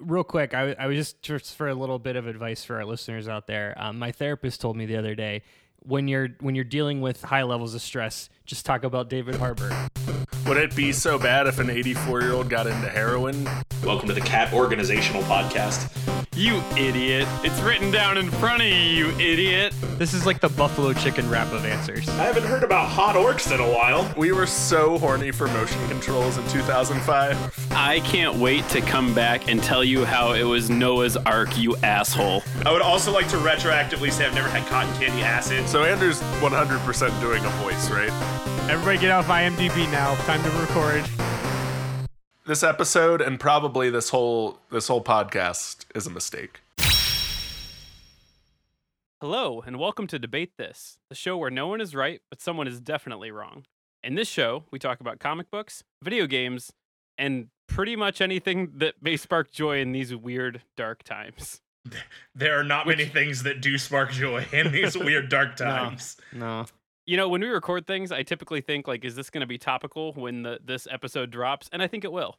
Real quick, I was just for a little bit of advice for our listeners out there. My therapist told me the other day, when you're dealing with high levels of stress, just talk about David Harbour. Would it be so bad if an 84-year-old got into heroin? Welcome to the Cat Organizational Podcast. You idiot. It's written down in front of you, you idiot. This is like the buffalo chicken wrap of answers. I haven't heard about hot orcs in a while. We were so horny for motion controls in 2005. I can't wait to come back and tell you how it was Noah's Ark, you asshole. I would also like to retroactively say I've never had cotton candy acid. So Andrew's 100% doing a voice, right? Everybody get off IMDb now. Time to record. This episode and probably this whole podcast is a mistake. Hello, and welcome to Debate This, the show where no one is right, but someone is definitely wrong. In this show, we talk about comic books, video games, and pretty much anything that may spark joy in these weird, dark times. There are not many things that do spark joy in these weird, dark times. No. You know, when we record things, I typically think, like, is this going to be topical when this episode drops? And I think it will.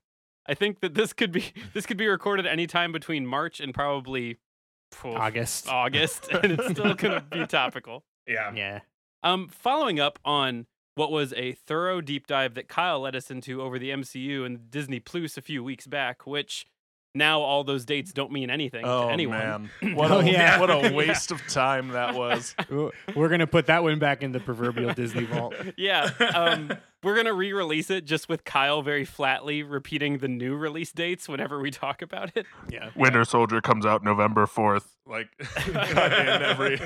I think that this could be recorded anytime between March and probably August, and it's still going to be topical. Yeah. Following up on what was a thorough deep dive that Kyle led us into over the MCU and Disney Plus a few weeks back, which now all those dates don't mean anything to anyone. Man. What a waste of time that was. We're going to put that one back in the proverbial Disney vault. Yeah. We're going to re-release it just with Kyle very flatly repeating the new release dates whenever we talk about it. Yeah. Winter Soldier comes out November 4th. Like, goddamn every...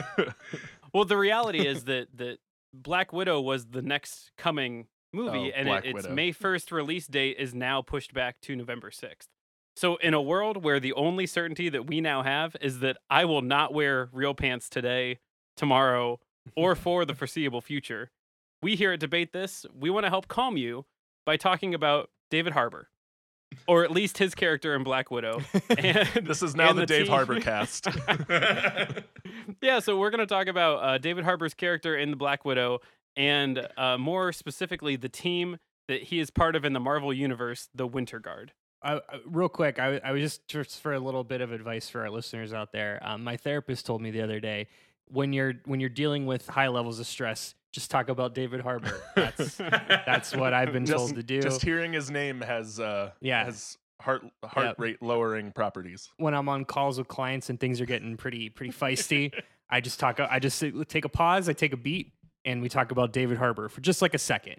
Well, the reality is that Black Widow was the next coming movie, and its May 1st release date is now pushed back to November 6th. So in a world where the only certainty that we now have is that I will not wear real pants today, tomorrow, or for the foreseeable future, we here at Debate This, we want to help calm you by talking about David Harbour, or at least his character in Black Widow. And this is now the Dave Harbour cast. Yeah, so we're going to talk about David Harbour's character in the Black Widow, and more specifically the team that he is part of in the Marvel Universe, the Winter Guard. Real quick, I was just for a little bit of advice for our listeners out there. My therapist told me the other day, when you're dealing with high levels of stress, just talk about David Harbour. That's what I've been told to do. Just hearing his name has heart rate lowering properties. When I'm on calls with clients and things are getting pretty feisty, I just take a pause, I take a beat, and we talk about David Harbour for just like a second.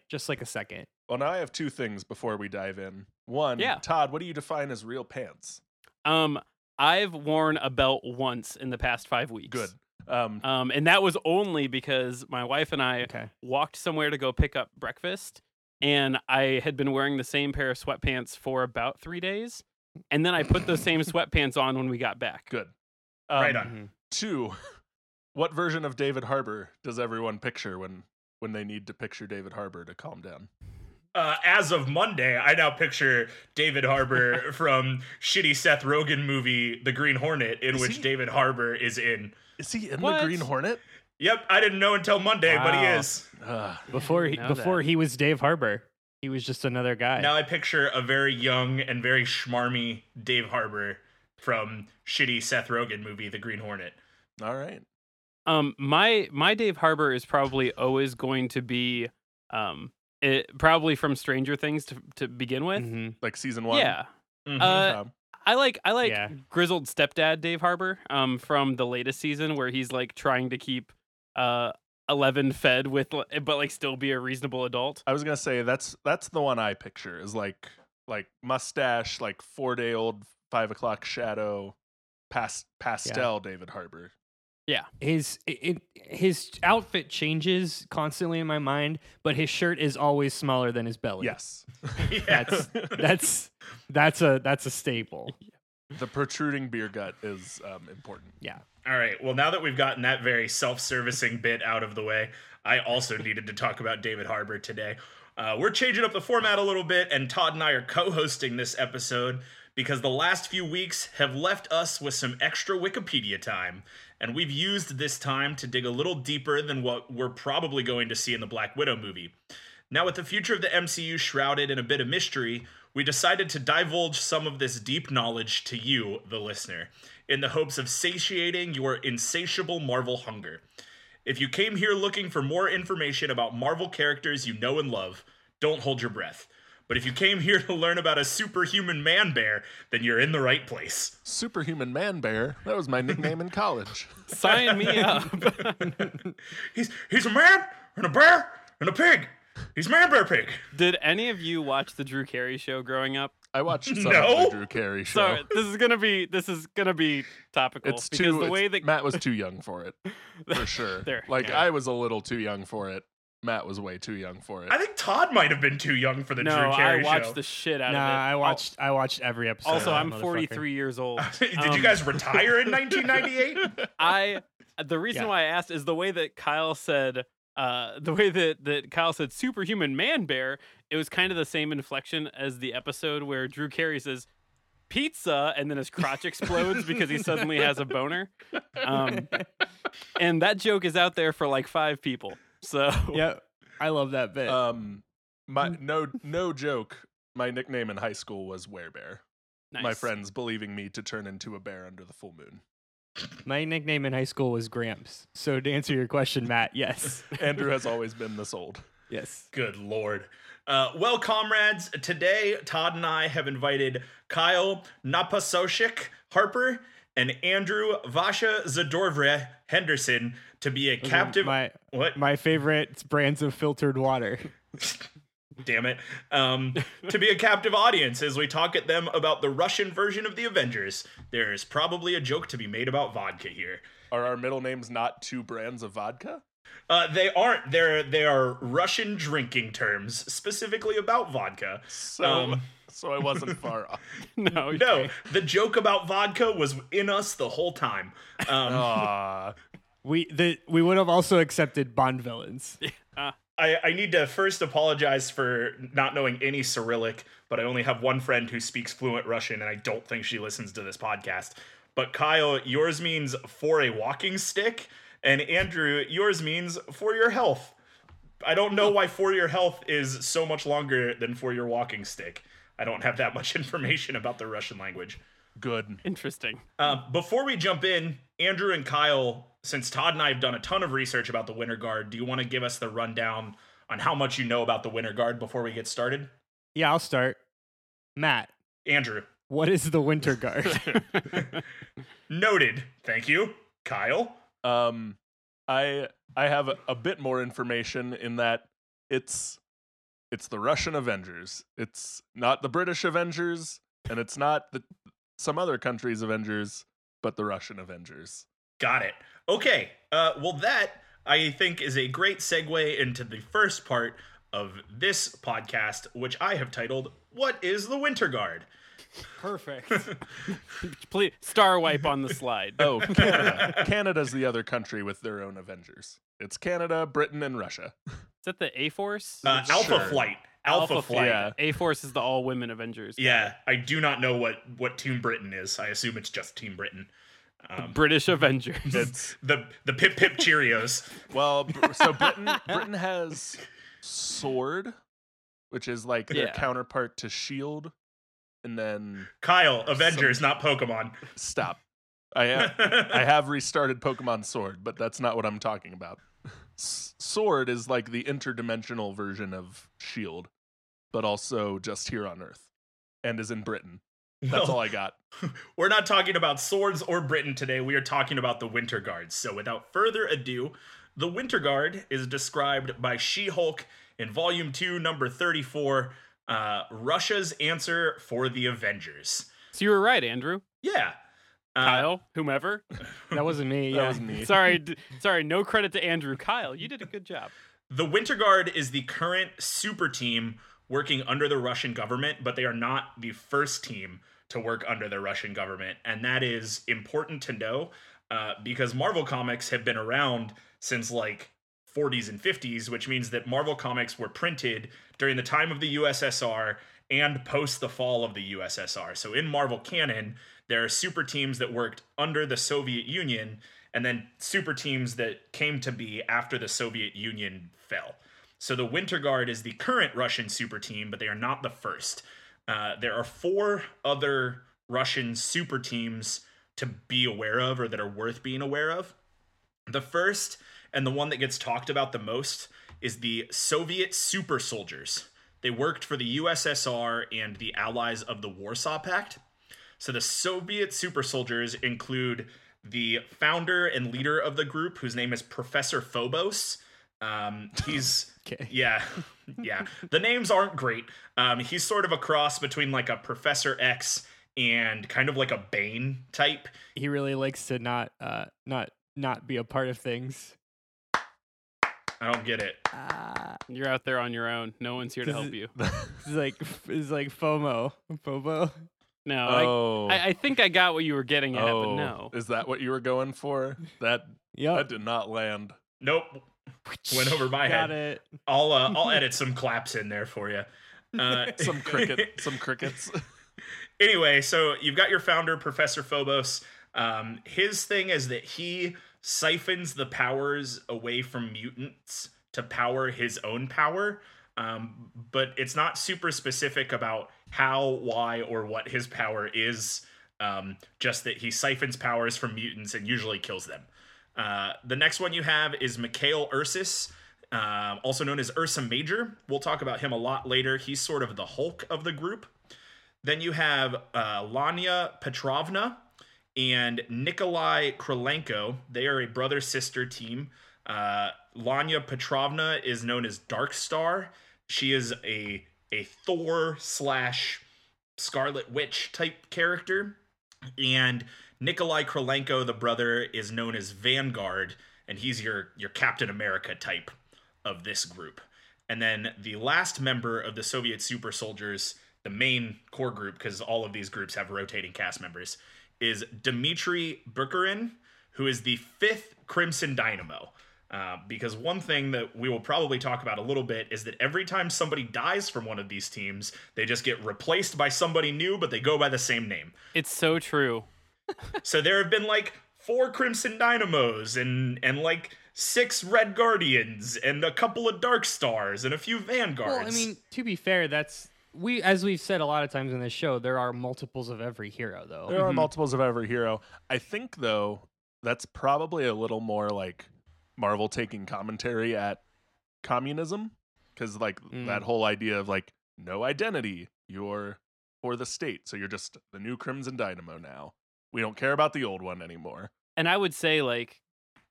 Well, now I have two things before we dive in. One, yeah. Todd, what do you define as real pants? I've worn a belt once in the past 5 weeks. Good. And that was only because my wife and I walked somewhere to go pick up breakfast, and I had been wearing the same pair of sweatpants for about 3 days, and then I put those same sweatpants on when we got back. Good. Right on. Mm-hmm. Two, what version of David Harbour does everyone picture when they need to picture David Harbour to calm down? As of Monday, I now picture David Harbour from shitty Seth Rogen movie, The Green Hornet, which David Harbour is in. Is he in The Green Hornet? Yep, I didn't know until Monday, but he is. Before he was Dave Harbour, he was just another guy. Now I picture a very young and very schmarmy Dave Harbour from shitty Seth Rogen movie, The Green Hornet. All right. My Dave Harbour is probably always going to be... probably from Stranger Things to begin with, mm-hmm. like season 1. Yeah, mm-hmm. I like grizzled stepdad Dave Harbour from the latest season where he's like trying to keep 11 fed but like still be a reasonable adult. I was gonna say that's the one I picture is like mustache, like 4-day-old 5 o'clock shadow, pastel David Harbour. Yeah, his outfit changes constantly in my mind, but his shirt is always smaller than his belly. Yes, yeah. that's a staple. The protruding beer gut is important. Yeah. All right. Well, now that we've gotten that very self-servicing bit out of the way, I also needed to talk about David Harbour today. We're changing up the format a little bit, and Todd and I are co-hosting this episode because the last few weeks have left us with some extra Wikipedia time. And we've used this time to dig a little deeper than what we're probably going to see in the Black Widow movie. Now, with the future of the MCU shrouded in a bit of mystery, we decided to divulge some of this deep knowledge to you, the listener, in the hopes of satiating your insatiable Marvel hunger. If you came here looking for more information about Marvel characters you know and love, don't hold your breath. But if you came here to learn about a superhuman man-bear, then you're in the right place. Superhuman man-bear? That was my nickname in college. Sign me up. He's a man and a bear and a pig. He's man-bear pig. Did any of you watch the Drew Carey show growing up? I watched some of the Drew Carey show. Sorry, this is gonna be topical. It's because Matt was too young for it, for sure. I was a little too young for it. Matt was way too young for it. I think Todd might have been too young for the Drew Carey show. I watched the shit out of it. I watched every episode. Also, I'm 43 years old. Did you guys retire in 1998? The reason why I asked is the way that Kyle said. The way that Kyle said superhuman man bear, it was kind of the same inflection as the episode where Drew Carey says pizza and then his crotch explodes because he suddenly has a boner. And that joke is out there for like 5 people. So yeah, I love that bit. No joke. My nickname in high school was Werebear. Nice. My friends believing me to turn into a bear under the full moon. My nickname in high school was Gramps. So to answer your question, Matt, yes. Andrew has always been this old. Yes. Good Lord. Well, comrades, today Todd and I have invited Kyle Napasoshik Harper and Andrew Vasha Zadorvre Henderson to be a captive. My favorite brands of filtered water. Damn it. To be a captive audience as we talk at them about the Russian version of the Avengers. There is probably a joke to be made about vodka here. Are our middle names not two brands of vodka? They aren't. They are Russian drinking terms, specifically about vodka. So I wasn't far off. No. The joke about vodka was in us the whole time. We would have also accepted Bond villains. I need to first apologize for not knowing any Cyrillic, but I only have one friend who speaks fluent Russian, and I don't think she listens to this podcast. But Kyle, yours means for a walking stick, and Andrew, yours means for your health. I don't know why for your health is so much longer than for your walking stick. I don't have that much information about the Russian language. Good. Interesting. Before we jump in, Andrew and Kyle, since Todd and I have done a ton of research about the Winter Guard, do you want to give us the rundown on how much you know about the Winter Guard before we get started? Yeah, I'll start. Matt. Andrew. What is the Winter Guard? Noted. Thank you, Kyle. I have a bit more information in that it's the Russian Avengers. It's not the British Avengers, and it's not some other country's Avengers, but the Russian Avengers. Got it. Okay. Well, that, I think, is a great segue into the first part of this podcast, which I have titled, What is the Winter Guard? Perfect. Please, star wipe on the slide. Oh, Canada. Canada's the other country with their own Avengers. It's Canada, Britain, and Russia. Is that the A-Force? Alpha Flight. Alpha Flight. Yeah. A-Force is the all-women Avengers. Yeah, I do not know what Team Britain is. I assume it's just Team Britain. British Avengers. It's the Pip Pip Cheerios. Well, so Britain has Sword, which is like their counterpart to Shield, and then Kyle, Avengers, not Pokemon. Stop. I have restarted Pokemon Sword, but that's not what I'm talking about. Sword is like the interdimensional version of Shield, but also just here on Earth, and is in Britain. That's all I got. We're not talking about swords or Britain today. We are talking about the Winter Guard. So without further ado, the Winter Guard is described by She-Hulk in Volume 2, number 34, Russia's answer for the Avengers. So you were right, Andrew. Yeah. Kyle, whomever. That wasn't me. Yeah. That wasn't me. Sorry, no credit to Andrew. Kyle, you did a good job. The Winter Guard is the current super team working under the Russian government, but they are not the first team to work under the Russian government. And that is important to know because Marvel Comics have been around since like 40s and 50s, which means that Marvel Comics were printed during the time of the USSR and post the fall of the USSR. So in Marvel canon, there are super teams that worked under the Soviet Union and then super teams that came to be after the Soviet Union fell. So the Winter Guard is the current Russian super team, but they are not the first. There are four other Russian super teams to be aware of, or that are worth being aware of. The first, and the one that gets talked about the most, is the Soviet super soldiers. They worked for the USSR and the allies of the Warsaw Pact. So the Soviet super soldiers include the founder and leader of the group, whose name is Professor Phobos. He's okay. Yeah. The names aren't great. He's sort of a cross between like a Professor X and kind of like a Bane type. He really likes to not be a part of things. I don't get it. You're out there on your own. No one's here to help you. It's like FOMO. FOMO. No, oh. I think I got what you were getting at, but no. Is that what you were going for? That did not land. Nope. Went over my head. Got it. I'll edit some claps in there for you. Some crickets. Anyway, so you've got your founder, Professor Phobos. His thing is that he siphons the powers away from mutants to power his own power, but it's not super specific about how, why, or what his power is, just that he siphons powers from mutants and usually kills them. The next one you have is Mikhail Ursus, also known as Ursa Major. We'll talk about him a lot later. He's sort of the Hulk of the group. Then you have Laynia Petrovna and Nikolai Krylenko. They are a brother-sister team. Laynia Petrovna is known as Dark Star. She is a Thor/Scarlet Witch type character. And Nikolai Krylenko, the brother, is known as Vanguard, and he's your Captain America type of this group. And then the last member of the Soviet super soldiers, the main core group, because all of these groups have rotating cast members, is Dmitry Bukurin, who is the fifth Crimson Dynamo. Because one thing that we will probably talk about a little bit is that every time somebody dies from one of these teams, they just get replaced by somebody new, but they go by the same name. It's so true. So there have been like 4 Crimson Dynamos and like 6 Red Guardians and a couple of Dark Stars and a few Vanguards. Well, I mean, to be fair, as we've said a lot of times in this show, there are multiples of every hero, though. There are multiples of every hero. I think, though, that's probably a little more like Marvel taking commentary at communism, because like that whole idea of like no identity, you're for the state, so you're just the new Crimson Dynamo now. We don't care about the old one anymore. And I would say like,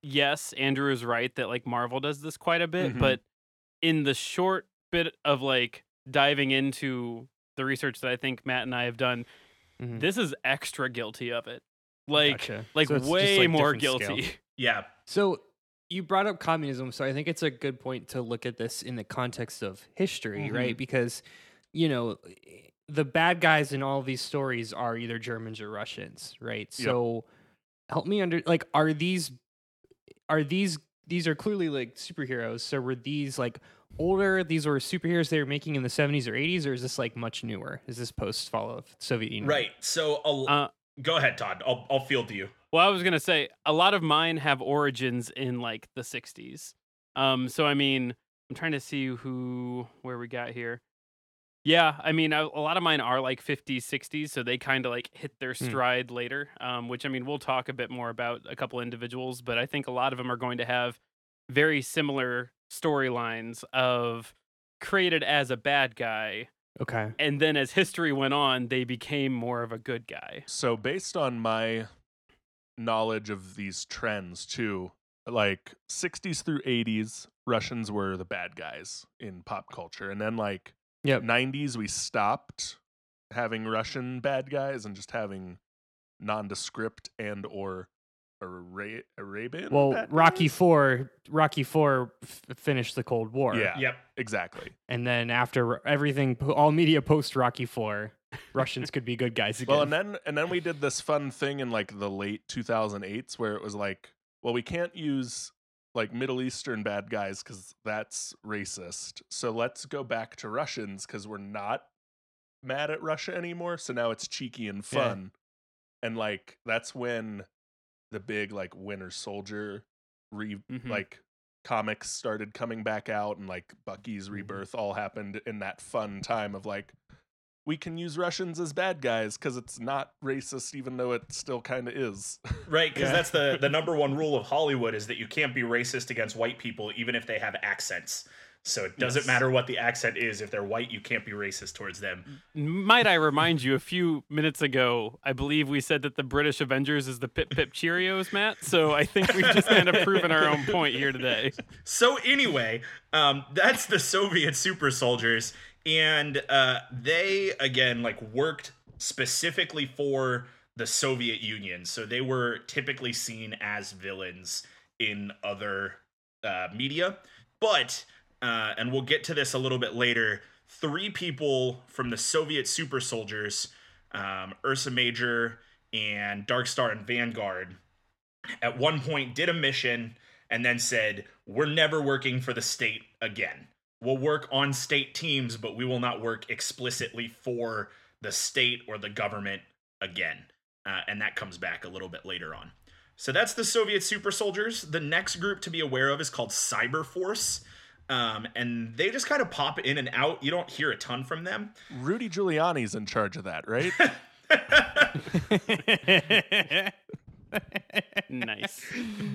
yes, Andrew is right that like Marvel does this quite a bit, but in the short bit of like diving into the research that I think Matt and I have done, this is extra guilty of it. Like, gotcha. Like so way like more guilty. Scale. Yeah. So you brought up communism, so I think it's a good point to look at this in the context of history, right? Because, you know, the bad guys in all of these stories are either Germans or Russians, right? So help me these are clearly like superheroes. So were these like older? These were superheroes they were making in the 70s or 80s, or is this like much newer? Is this post-fall of Soviet Union? Right. So go ahead, Todd. I'll field you. Well, I was going to say a lot of mine have origins in like the 60s. So, I mean, I'm trying to see where we got here. Yeah, I mean, a lot of mine are like 50s, 60s, so they kind of like hit their stride later, which, I mean, we'll talk a bit more about a couple individuals, but I think a lot of them are going to have very similar storylines of created as a bad guy. Okay. And then as history went on, they became more of a good guy. So based on my knowledge of these trends, too, like 60s through 80s, Russians were the bad guys in pop culture. And then like... Yep. 90s, we stopped having Russian bad guys and just having nondescript and or Arabian. Well, Rocky IV finished the Cold War. Yeah. Yep. Exactly. And then after everything, all media post Rocky IV, Russians could be good guys again. Well, and then we did this fun thing in like the late 2008s where it was like, well, we can't use like Middle Eastern bad guys because that's racist. So let's go back to Russians because we're not mad at Russia anymore. So now it's cheeky and fun. Yeah. And like, that's when the big like Winter Soldier like comics started coming back out, and like Bucky's rebirth all happened in that fun time of like, we can use Russians as bad guys because it's not racist, even though it still kind of is. Right, because that's the number one rule of Hollywood is that you can't be racist against white people, even if they have accents. So it doesn't matter what the accent is. If they're white, you can't be racist towards them. Might I remind you, a few minutes ago, I believe we said that the British Avengers is the Pip Pip Cheerios, Matt. So I think we've just kind of proven our own point here today. So anyway, that's the Soviet super soldiers. And they, again, like worked specifically for the Soviet Union. So they were typically seen as villains in other media. But... and we'll get to this a little bit later. Three people from the Soviet super soldiers, Ursa Major and Dark Star and Vanguard, at one point did a mission and then said, we're never working for the state again. We'll work on state teams, but we will not work explicitly for the state or the government again. And that comes back a little bit later on. So that's the Soviet super soldiers. The next group to be aware of is called Cyber Force. And they just kind of pop in and out. You don't hear a ton from them. Rudy Giuliani's in charge of that, right? Nice.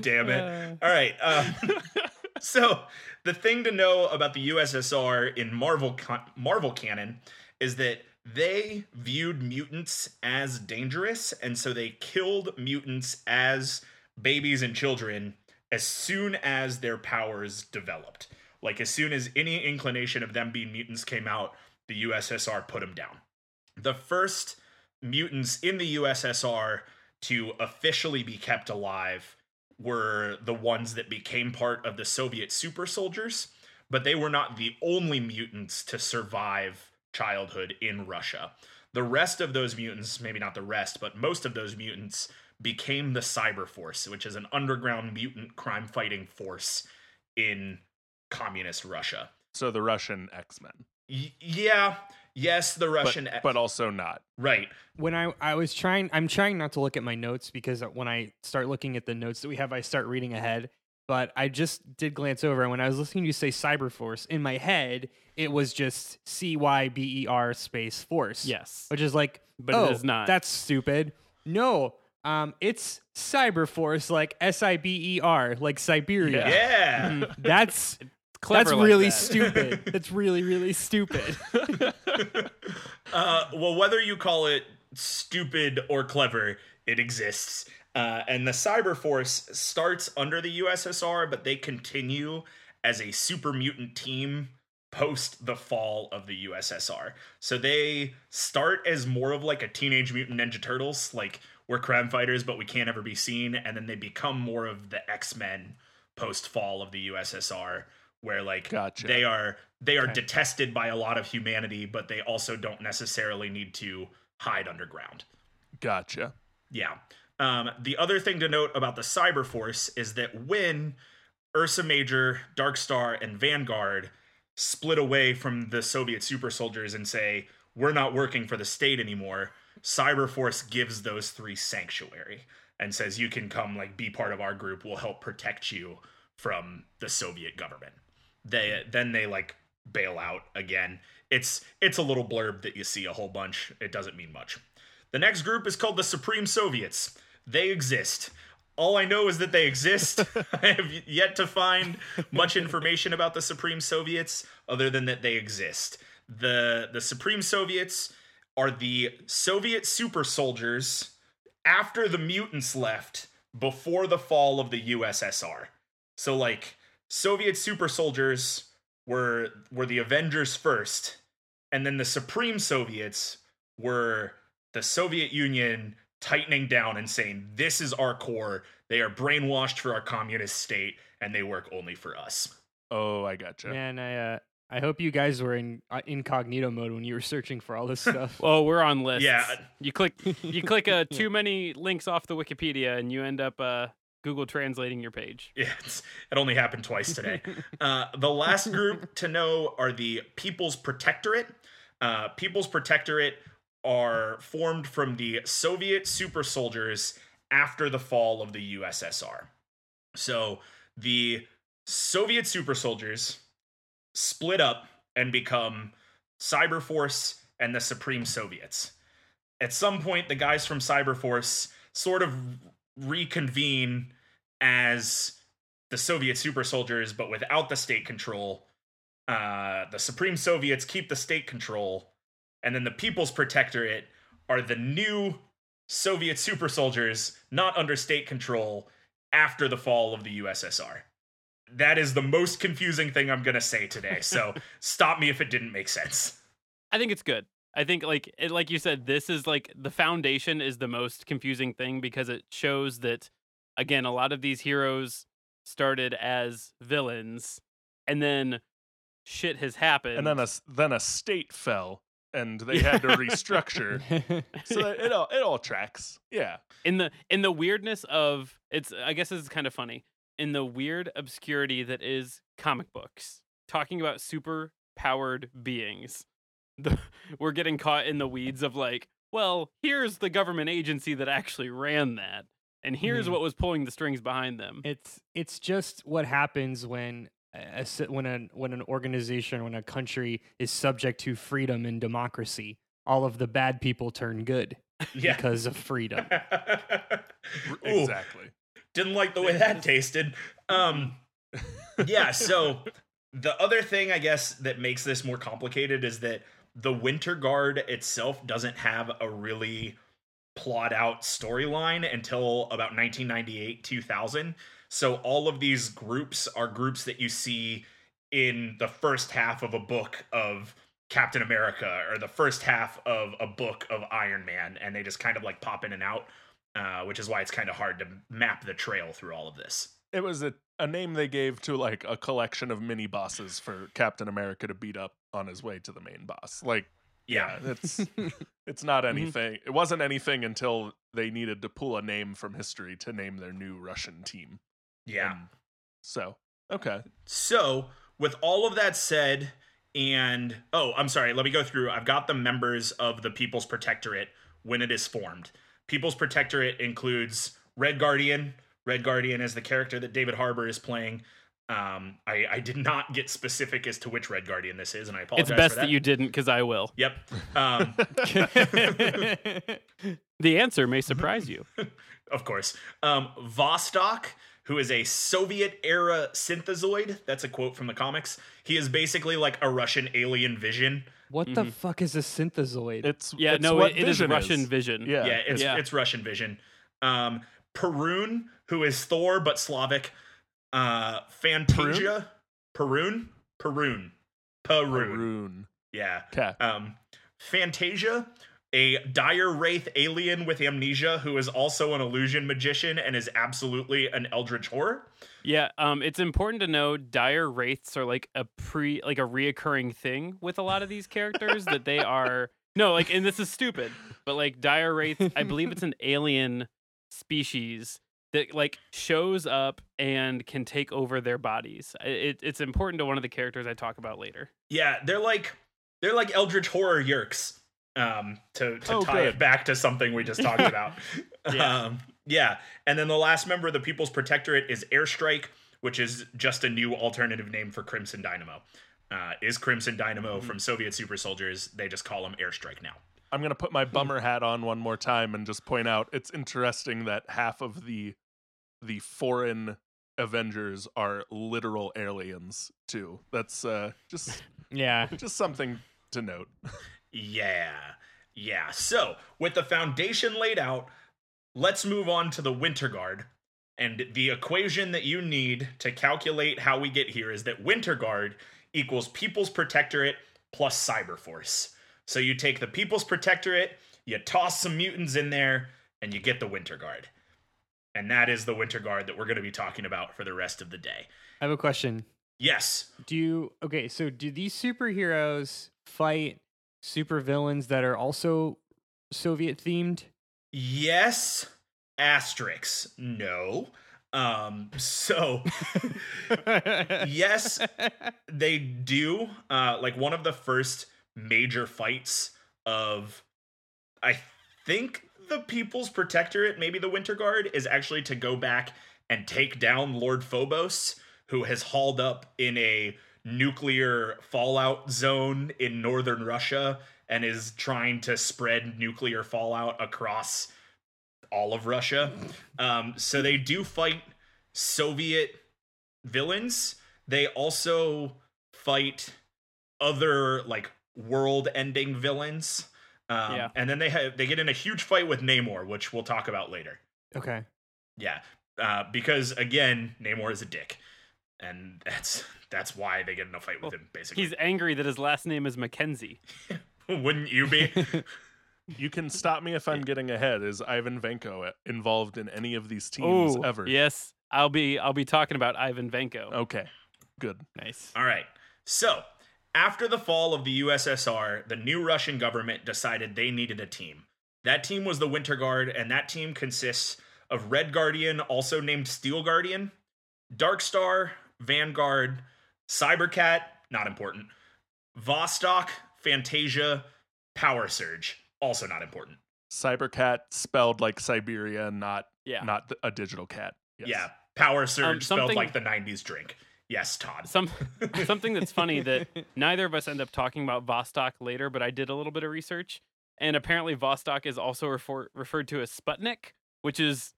Damn it. All right. So the thing to know about the USSR in Marvel canon is that they viewed mutants as dangerous. And so they killed mutants as babies and children as soon as their powers developed. Like, as soon as any inclination of them being mutants came out, the USSR put them down. The first mutants in the USSR to officially be kept alive were the ones that became part of the Soviet super soldiers, but they were not the only mutants to survive childhood in Russia. The rest of those mutants, maybe not the rest, but most of those mutants became the Cyber Force, which is an underground mutant crime-fighting force in communist Russia. So the Russian X-Men. Yes, the Russian X-Men. But also not. Right. When I'm trying not to look at my notes, because when I start looking at the notes that we have, I start reading ahead. But I just did glance over, and when I was listening to you say Cyber Force, in my head, it was just C-Y-B-E-R space force. Yes. Which is like, but it is not. That's stupid. No. It's Cyber Force, like S-I-B-E-R, like Siberia. Yeah. Mm-hmm. That's like really stupid. That's really, really stupid. Well, whether you call it stupid or clever, it exists. And the Cyber Force starts under the USSR, but they continue as a super mutant team post the fall of the USSR. So they start as more of like a Teenage Mutant Ninja Turtles, like... We're crime fighters, but we can't ever be seen. And then they become more of the X-Men post-fall of the USSR, where like they are detested by a lot of humanity, but they also don't necessarily need to hide underground. Gotcha. Yeah. The other thing to note about the Cyber Force is that when Ursa Major, Dark Star, and Vanguard split away from the Soviet super soldiers and say, we're not working for the state anymore, Cyber Force gives those three sanctuary and says, you can come like be part of our group. We'll help protect you from the Soviet government. Then they like bail out again. It's a little blurb that you see a whole bunch. It doesn't mean much. The next group is called the Supreme Soviets. They exist. All I know is that they exist. I have yet to find much information about the Supreme Soviets other than that they exist. The Supreme Soviets are the Soviet super soldiers after the mutants left before the fall of the USSR. So like Soviet super soldiers were the Avengers first, and then the Supreme Soviets were the Soviet Union tightening down and saying, this is our core. They are brainwashed for our communist state and they work only for us. Oh, I gotcha. Man, I hope you guys were in incognito mode when you were searching for all this stuff. Oh, we're on lists. Yeah. You click too many links off the Wikipedia and you end up Google translating your page. Yeah, it only happened twice today. The last group to know are the People's Protectorate. People's Protectorate are formed from the Soviet super soldiers after the fall of the USSR. So the Soviet super soldiers split up and become Cyber Force and the Supreme Soviets. At some point, the guys from Cyber Force sort of reconvene as the Soviet super soldiers, but without the state control. The Supreme Soviets keep the state control, and then the People's Protectorate are the new Soviet super soldiers not under state control after the fall of the USSR. That is the most confusing thing I'm going to say today, so stop me if it didn't make sense. I think it's good. I think, like you said, this is like the foundation is the most confusing thing because it shows that, again, a lot of these heroes started as villains, and then shit has happened. And then a state fell, and they had to restructure. So that it all tracks. Yeah. In the weirdness of it's, I guess this is kind of funny. In the weird obscurity that is comic books, talking about super powered beings. We're getting caught in the weeds of like, well, here's the government agency that actually ran that, and here's what was pulling the strings behind them. It's just what happens when an organization, when a country is subject to freedom and democracy. All of the bad people turn good because of freedom. Exactly. Didn't like the way that tasted. So the other thing, I guess, that makes this more complicated is that the Winter Guard itself doesn't have a really plot out storyline until about 1998, 2000. So all of these groups are groups that you see in the first half of a book of Captain America or the first half of a book of Iron Man. And they just kind of like pop in and out, which is why it's kind of hard to map the trail through all of this. It was a name they gave to like a collection of mini bosses for Captain America to beat up on his way to the main boss. Like, yeah it's not anything. It wasn't anything until they needed to pull a name from history to name their new Russian team. Yeah. Okay. So with all of that said, and I'm sorry, let me go through. I've got the members of the People's Protectorate when it is formed. People's Protectorate includes Red Guardian. Red Guardian is the character that David Harbour is playing. I did not get specific as to which Red Guardian this is, and I apologize for that. It's best that you didn't, because I will. Yep. The answer may surprise you. Of course. Vostok, who is a Soviet-era synthezoid. That's a quote from the comics. He is basically like a Russian alien Vision. What the fuck is a synthezoid? It is Russian Vision. It's Russian Vision. Perun, who is Thor but Slavic. Fantasia. Perun. Yeah. Okay. Fantasia, a dire wraith alien with amnesia who is also an illusion magician and is absolutely an eldritch horror. Yeah. It's important to know dire wraiths are like a reoccurring thing with a lot of these characters that they are. No, like, and this is stupid, but like dire wraiths, I believe it's an alien species that like shows up and can take over their bodies. It's important to one of the characters I talk about later. Yeah, they're like eldritch horror yerks. It back to something we just talked about. And then the last member of the People's Protectorate is Airstrike, which is just a new alternative name for Crimson Dynamo. Is Crimson Dynamo from Soviet super soldiers? They just call him Airstrike now. I'm going to put my bummer hat on one more time and just point out it's interesting that half of the foreign Avengers are literal aliens too. That's just something to note. Yeah. So with the foundation laid out, let's move on to the Winter Guard. And the equation that you need to calculate how we get here is that Winter Guard equals People's Protectorate plus Cyber Force. So you take the People's Protectorate, you toss some mutants in there, and you get the Winter Guard. And that is the Winter Guard that we're going to be talking about for the rest of the day. I have a question. Yes. Do these superheroes fight supervillains that are also Soviet-themed? Yes. Asterix. No. Yes, they do. Like one of the first major fights of, I think, the People's Protectorate, maybe the Winter Guard, is actually to go back and take down Lord Phobos, who has hauled up in a nuclear fallout zone in northern Russia and is trying to spread nuclear fallout across all of Russia. So they do fight Soviet villains. They also fight other like world-ending villains. And then they get in a huge fight with Namor, which we'll talk about later. Okay. Yeah. Because again, Namor is a dick, and that's why they get in a fight with him. Basically, he's angry that his last name is Mackenzie. Wouldn't you be? You can stop me if I'm getting ahead. Is Ivan Vanko involved in any of these teams ever? Yes, I'll be talking about Ivan Vanko. Okay, good, nice. All right. So after the fall of the USSR, the new Russian government decided they needed a team. That team was the Winter Guard, and that team consists of Red Guardian, also named Steel Guardian, Dark Star, Vanguard, Cybercat, not important, Vostok, Fantasia, Power Surge, also not important. Cybercat spelled like Siberia, not a digital cat. Yes. Yeah, Power Surge spelled like the 90s drink. Yes, Todd. Something that's funny that neither of us end up talking about Vostok later, but I did a little bit of research, and apparently Vostok is also referred to as Sputnik, which is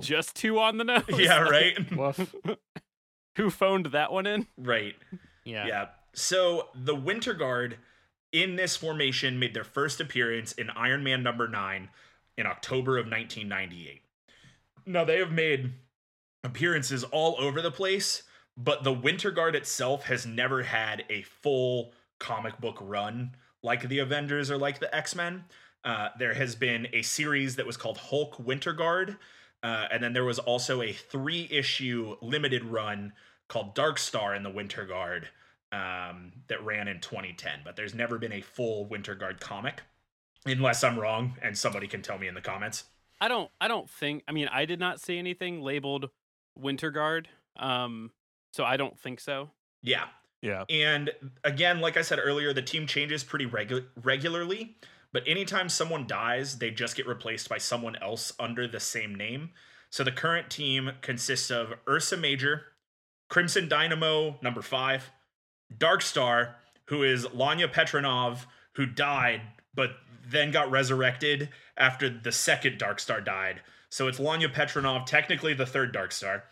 just two on the nose. Yeah, right? Who phoned that one in? Right. Yeah. So the Winter Guard in this formation made their first appearance in Iron Man number 9 in October of 1998. Now, they have made appearances all over the place, but the Winter Guard itself has never had a full comic book run like the Avengers or like the X-Men. There has been a series that was called Hulk Winter Guard, and then there was also a 3-issue limited run called Dark Star and the Winter Guard that ran in 2010. But there's never been a full Winter Guard comic, unless I'm wrong, and somebody can tell me in the comments. I mean, I did not see anything labeled Winter Guard, so I don't think so. Yeah. And again, like I said earlier, the team changes pretty regularly. But anytime someone dies, they just get replaced by someone else under the same name. So the current team consists of Ursa Major, Crimson Dynamo, number 5, Dark Star, who is Laynia Petrovna, who died, but then got resurrected after the second Dark Star died. So it's Laynia Petrovna, technically the third Dark Star.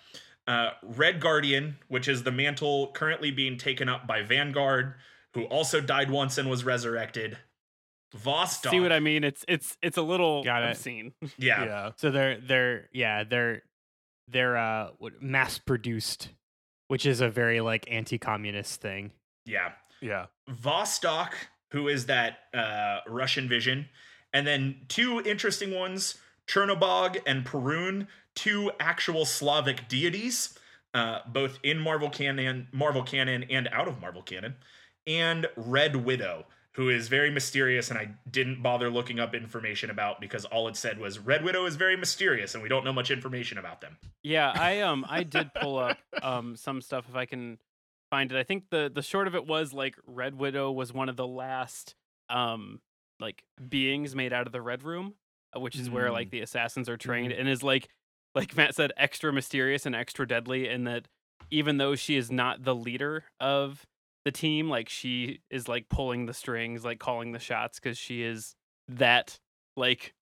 Red Guardian, which is the mantle currently being taken up by Vanguard, who also died once and was resurrected. Vostok. See what I mean? It's a little obscene. Yeah. So they're mass produced, which is a very like anti-communist thing. Yeah. Vostok, who is that Russian Vision, and then two interesting ones, Chernobog and Perun, two actual Slavic deities, both in Marvel canon and out of Marvel canon, and Red Widow, who is very mysterious, and I didn't bother looking up information about because all it said was Red Widow is very mysterious, and we don't know much information about them. Yeah, I did pull up some stuff if I can find it. I think the short of it was like Red Widow was one of the last like beings made out of the Red Room, which is where like the assassins are trained, and is like Matt said, extra mysterious and extra deadly, in that even though she is not the leader of the team, like she is like pulling the strings, like calling the shots, because she is that like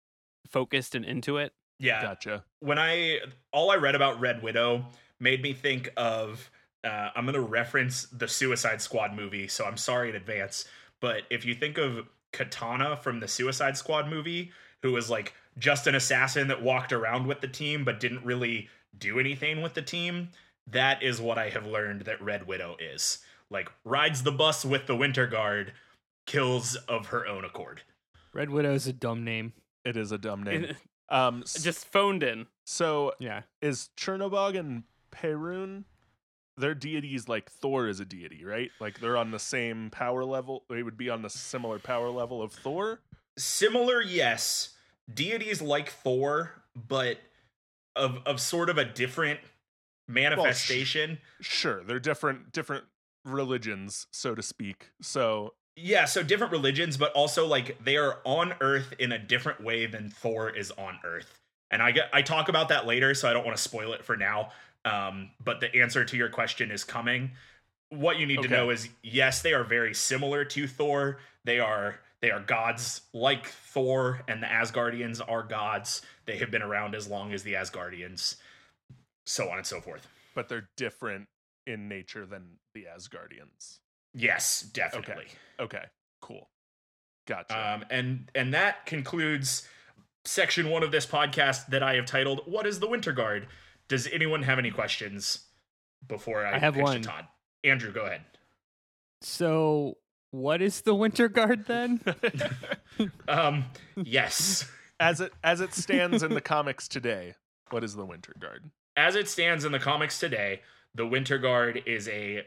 focused and into it. Yeah, gotcha. When I read about Red Widow made me think of I'm gonna reference the Suicide Squad movie, so I'm sorry in advance, but if you think of Katana from the Suicide Squad movie, who was like just an assassin that walked around with the team but didn't really do anything with the team, that is what I have learned that Red Widow is. Like, rides the bus with the Winter Guard, kills of her own accord. Red Widow is a dumb name. It is a dumb name. Just phoned in. So, yeah. Is Chernobog and Perun, their deities, like Thor is a deity, right? Like, they're on the same power level. They would be on the similar power level of Thor? Similar, yes. Deities like Thor, but of sort of a different manifestation. Well, sure, they're different religions, so to speak. So different religions, but also like they are on Earth in a different way than Thor is on Earth, and I talk about that later, so I don't want to spoil it for now, but the answer to your question is coming. What you need to know is, yes, they are very similar to Thor. They are They are gods like Thor, and the Asgardians are gods. They have been around as long as the Asgardians, so on and so forth. But they're different in nature than the Asgardians. Yes, definitely. Okay. Cool. Gotcha. And that concludes section 1 of this podcast that I have titled, What is the Winter Guard? Does anyone have any questions before I have one? Todd? Andrew, go ahead. So what is the Winter Guard then? Yes. As it stands in the comics today, what is the Winter Guard? As it stands in the comics today, the Winter Guard is a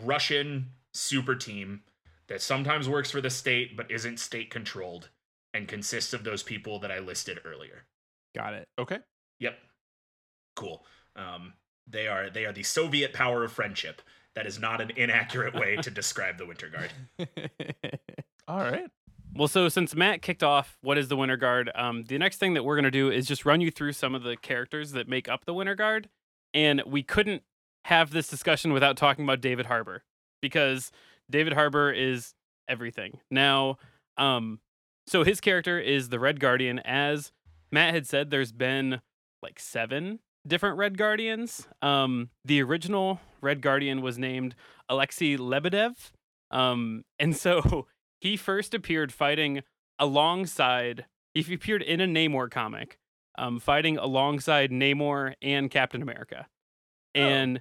Russian super team that sometimes works for the state but isn't state controlled and consists of those people that I listed earlier. Got it. Okay. Yep. Cool. They are the Soviet power of friendship. That is not an inaccurate way to describe the Winter Guard. All right. Well, so since Matt kicked off what is the Winter Guard, the next thing that we're going to do is just run you through some of the characters that make up the Winter Guard. And we couldn't have this discussion without talking about David Harbour, because David Harbour is everything. Now, so his character is the Red Guardian. As Matt had said, there's been like 7 different Red Guardians. The original Red Guardian was named Alexei Lebedev. And so he first appeared in a Namor comic, fighting alongside Namor and Captain America. And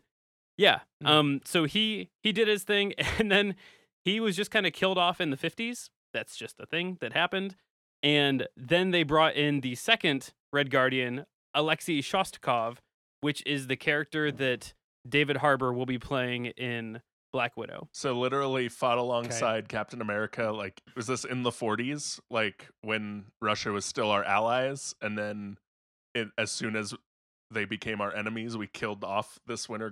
so he did his thing, and then he was just kind of killed off in the 50s. That's just a thing that happened. And then they brought in the second Red Guardian, Alexei Shostakov, which is the character that David Harbour will be playing in Black Widow. So literally fought alongside Captain America. Like, was this in the 40s? Like when Russia was still our allies, and then as soon as they became our enemies, we killed off this Winter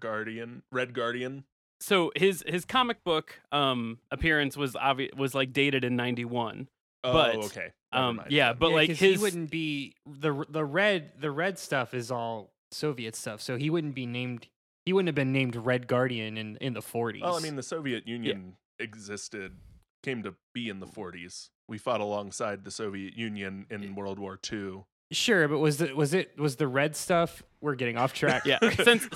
Guardian, Red Guardian. So his comic book appearance was like dated in 91. Oh, but, okay. Like his, he wouldn't be the red stuff is all Soviet stuff, so he wouldn't be named. He wouldn't have been named Red Guardian in the '40s. Well, I mean, the Soviet Union came to be in the '40s. We fought alongside the Soviet Union in World War II. Sure, but was the red stuff? We're getting off track. Yeah,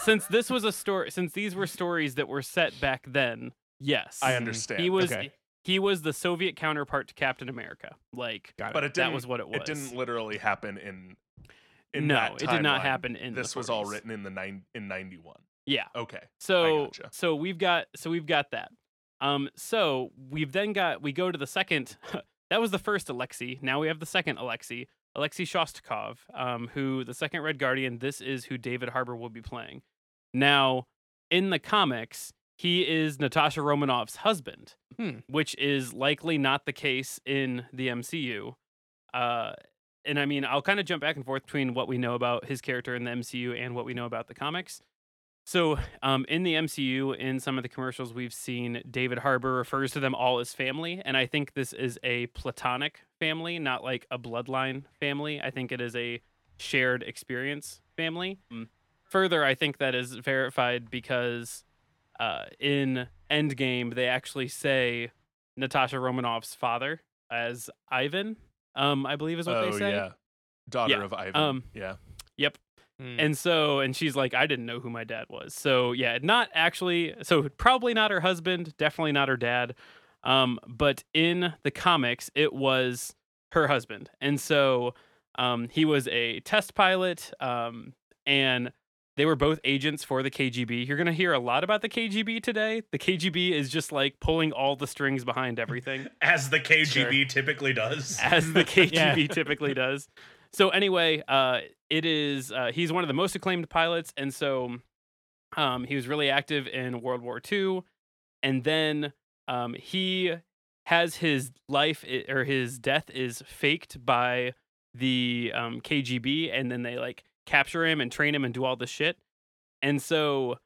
since this was a story, since these were stories that were set back then. Yes, I understand. He was. Okay. He was the Soviet counterpart to Captain America. Like, but that was what it was. It didn't literally happen in no, that timeline. It did not happen in. This was all written in in 91. Yeah. Okay. So gotcha. so we've got that. So we've then got we go to the second. That was the first Alexei. Now we have the second Alexei, Alexei Shostakov, who the second Red Guardian. This is who David Harbour will be playing. Now in the comics, he is Natasha Romanoff's husband, which is likely not the case in the MCU. And I mean, I'll kind of jump back and forth between what we know about his character in the MCU and what we know about the comics. So in the MCU, in some of the commercials we've seen, David Harbour refers to them all as family. And I think this is a platonic family, not like a bloodline family. I think it is a shared experience family. Further, I think that is verified because in Endgame, they actually say Natasha Romanoff's father as Ivan, I believe is what they say. Oh, yeah. Daughter of Ivan. Yep. And she's like, I didn't know who my dad was. So, yeah, probably not her husband, definitely not her dad. But in the comics, it was her husband. And so he was a test pilot and they were both agents for the KGB. You're going to hear a lot about the KGB today. The KGB is just like pulling all the strings behind everything. As the KGB typically does. As the KGB typically does. So anyway, he's one of the most acclaimed pilots. And so he was really active in World War II. And then he has his life or his death is faked by the KGB. And then they like capture him and train him and do all this shit. And so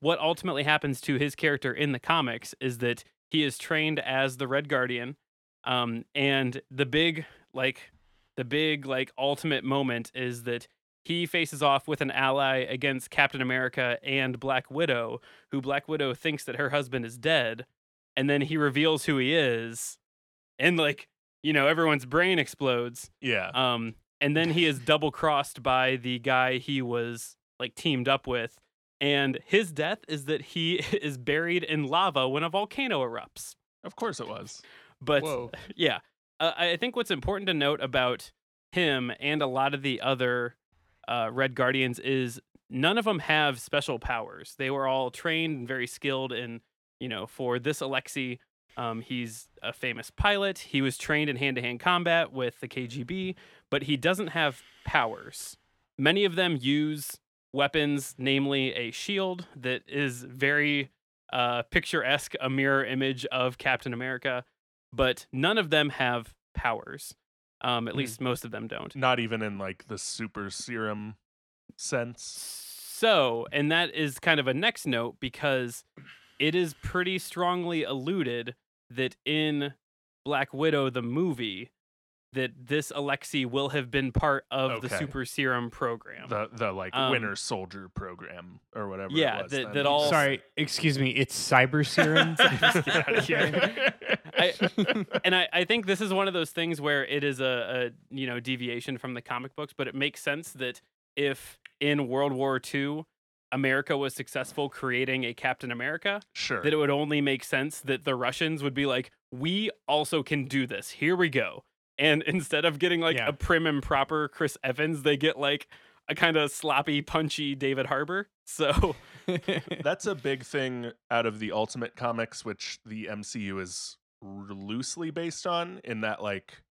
what ultimately happens to his character in the comics is that he is trained as the Red Guardian. And the big ultimate moment is that he faces off with an ally against Captain America and Black Widow, who Black Widow thinks that her husband is dead. and then he reveals who he is, and like, you know, everyone's brain explodes. Yeah. And then he is double crossed by the guy he was like teamed up with, and his death is that he is buried in lava when a volcano erupts. Of course it was. But whoa. Yeah, I think what's important to note about him and a lot of the other Red Guardians is none of them have special powers. They were all trained and very skilled. And, you know, for this Alexei, he's a famous pilot. He was trained in hand-to-hand combat with the KGB, but he doesn't have powers. Many of them use weapons, namely a shield that is very picturesque, a mirror image of Captain America, but none of them have powers. At least most of them don't. Not even in like the super serum sense. So, and that is kind of a next note, because it is pretty strongly alluded that in Black Widow, the movie, that this Alexei will have been part of the super serum program. The like Winter Soldier program or whatever. Yeah, it was that all. Sorry, excuse me. It's cyber serum. Get out of here. I think this is one of those things where it is a you know, deviation from the comic books, but it makes sense that if in World War II America was successful creating a Captain America, sure, that it would only make sense that the Russians would be like, we also can do this. Here we go. And instead of getting like a prim and proper Chris Evans, they get like a kind of sloppy, punchy David Harbour. So that's a big thing out of the Ultimate Comics, which the MCU is loosely based on, in that like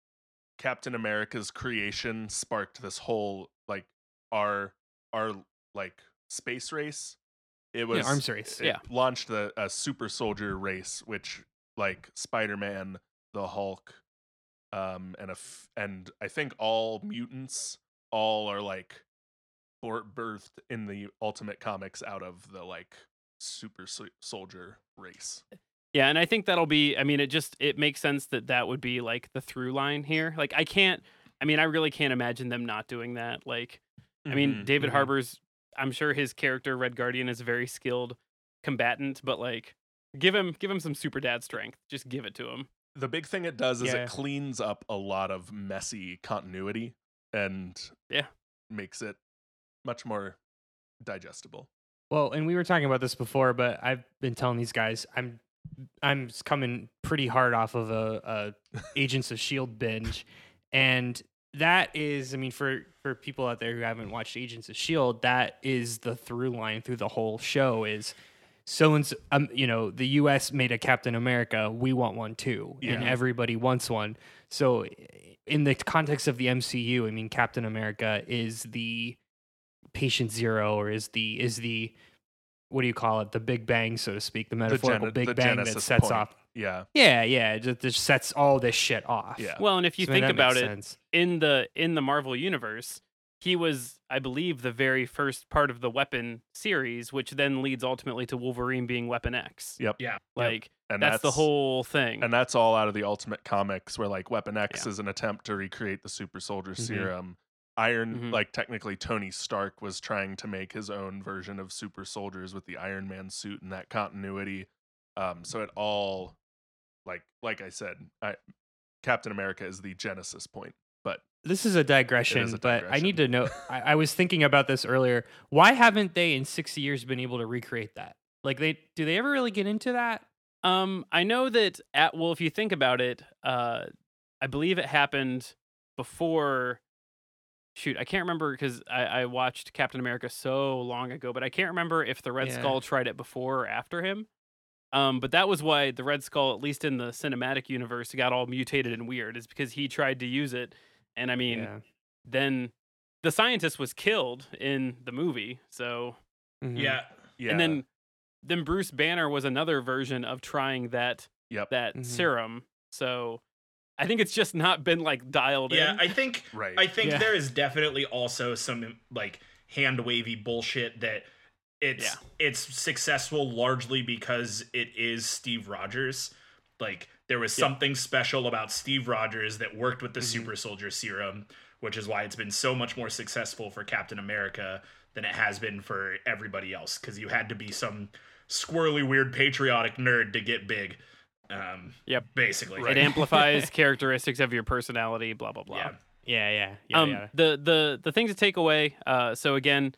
Captain America's creation sparked this whole like our like space race. It was arms race. It launched a super soldier race, which like Spider-Man, the Hulk, and I think all mutants are like birthed in the Ultimate Comics out of the like super soldier race. Yeah, and I think that'll be, I mean, it makes sense that would be like the through line here. Like I really can't imagine them not doing that. Like, I mean, David Harbour's, I'm sure his character Red Guardian is a very skilled combatant, but like give him some super dad strength. Just give it to him. The big thing it does is it cleans up a lot of messy continuity and makes it much more digestible. Well, and we were talking about this before, but I've been telling these guys I'm coming pretty hard off of a Agents of S.H.I.E.L.D. binge, and that is, I mean, for people out there who haven't watched Agents of S.H.I.E.L.D., that is the through line through the whole show is, you know, the U.S. made a Captain America, we want one too, and everybody wants one. So in the context of the MCU, I mean, Captain America is the patient zero, or is the what do you call it? The Big Bang, so to speak, the metaphorical Big Bang that sets off. Yeah. Yeah. It just sets all this shit off. Yeah. Well, and if you think about it, in the Marvel universe, he was, I believe, the very first part of the Weapon series, which then leads ultimately to Wolverine being Weapon X. Yep. Yeah. Like, and that's the whole thing. And that's all out of the Ultimate Comics, where like Weapon X is an attempt to recreate the super soldier serum. Iron, like technically Tony Stark was trying to make his own version of super soldiers with the Iron Man suit and that continuity. So it all, like I said, Captain America is the genesis point. But this is a digression. But I need to know. I was thinking about this earlier. Why haven't they in 60 years been able to recreate that? Like, do they ever really get into that? I know that if you think about it, I believe it happened before. Shoot, I can't remember because I watched Captain America so long ago, but I can't remember if the Red Skull tried it before or after him. But that was why the Red Skull, at least in the cinematic universe, got all mutated and weird, is because he tried to use it. And I mean, then the scientist was killed in the movie. So, And then Bruce Banner was another version of trying that serum. So I think it's just not been like dialed in. Yeah, I think there is definitely also some like hand wavy bullshit that it's successful largely because it is Steve Rogers. Like there was something special about Steve Rogers that worked with the super soldier serum, which is why it's been so much more successful for Captain America than it has been for everybody else, because you had to be some squirrely weird patriotic nerd to get big. Yep. Basically. Right. It amplifies characteristics of your personality, blah, blah, blah. Yeah. The thing to take away, so again,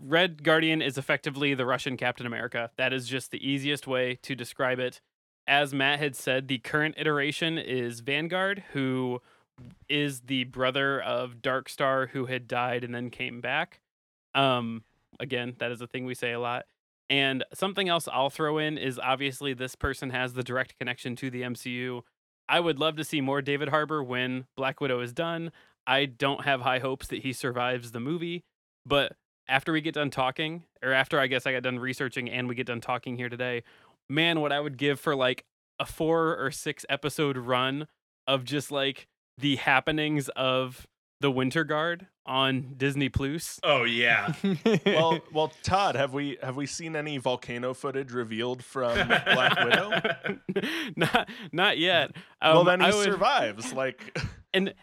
Red Guardian is effectively the Russian Captain America. That is just the easiest way to describe it. As Matt had said, the current iteration is Vanguard, who is the brother of Dark Star, who had died and then came back. Again, that is a thing we say a lot. And something else I'll throw in is obviously this person has the direct connection to the MCU. I would love to see more David Harbour when Black Widow is done. I don't have high hopes that he survives the movie, but after we get done talking, or after I guess I got done researching and we get done talking here today, man, what I would give for like a 4 or 6 episode run of just like the happenings of the Winter Guard on Disney Plus. Oh yeah. Well, Todd, have we seen any volcano footage revealed from Black Widow? Not yet. Well, then he survives. Like, and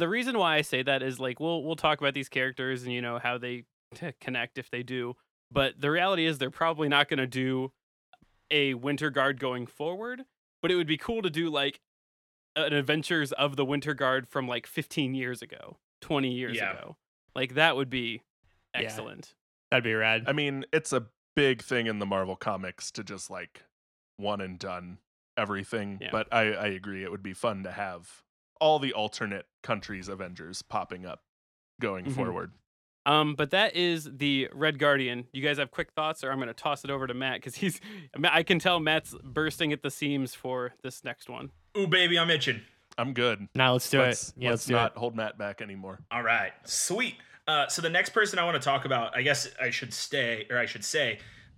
the reason why I say that is like we'll talk about these characters and you know how they connect if they do, but the reality is they're probably not going to do a Winter Guard going forward. But it would be cool to do like an Adventures of the Winter Guard from like 15 years ago, 20 years ago. Like that would be excellent. Yeah. That'd be rad. I mean, it's a big thing in the Marvel comics to just like one and done everything. Yeah. But I agree. It would be fun to have all the alternate countries' Avengers popping up going forward. But that is the Red Guardian. You guys have quick thoughts, or I'm going to toss it over to Matt because I can tell Matt's bursting at the seams for this next one. Ooh, baby, I'm itching. I'm good. Now let's do it. Yeah, let's not hold Matt back anymore. All right, sweet. So the next person I want to talk about, I guess I should say,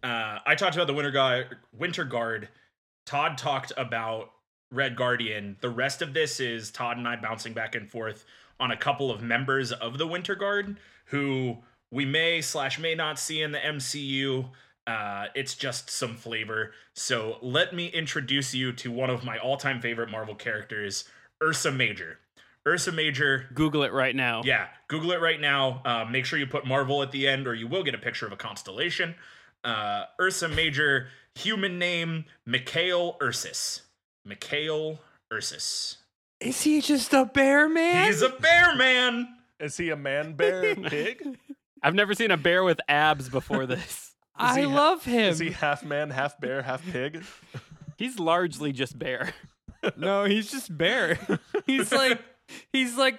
I talked about the Winter Guard. Todd talked about Red Guardian. The rest of this is Todd and I bouncing back and forth on a couple of members of the Winter Guard who we may/may not see in the MCU. It's just some flavor. So let me introduce you to one of my all-time favorite Marvel characters, Ursa Major. Ursa Major. Google it right now. Yeah, Google it right now. Make sure you put Marvel at the end or you will get a picture of a constellation. Ursa Major, human name, Mikhail Ursus. Mikhail Ursus. Is he just a bear man? He's a bear man. Is he a man bear pig? I've never seen a bear with abs before this. I love him. Is he half man, half bear, half pig? He's largely just bear. No, he's just bear. He's like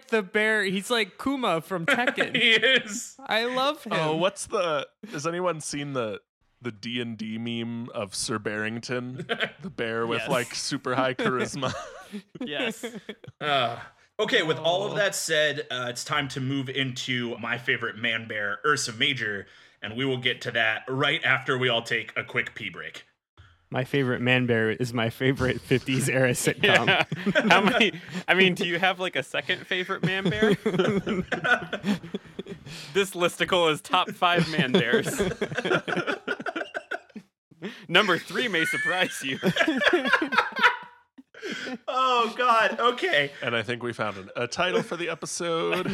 the bear. He's like Kuma from Tekken. He is. I love him. Oh, has anyone seen the D&D meme of Sir Barrington? The bear with like super high charisma. Yes. Okay, with all of that said, it's time to move into my favorite man bear, Ursa Major, and we will get to that right after we all take a quick pee break. My favorite man bear is my favorite 50s era sitcom. Yeah. How many? I mean, do you have like a second favorite man bear? This listicle is top 5 man bears. Number 3 may surprise you. Oh, God. Okay. And I think we found a title for the episode.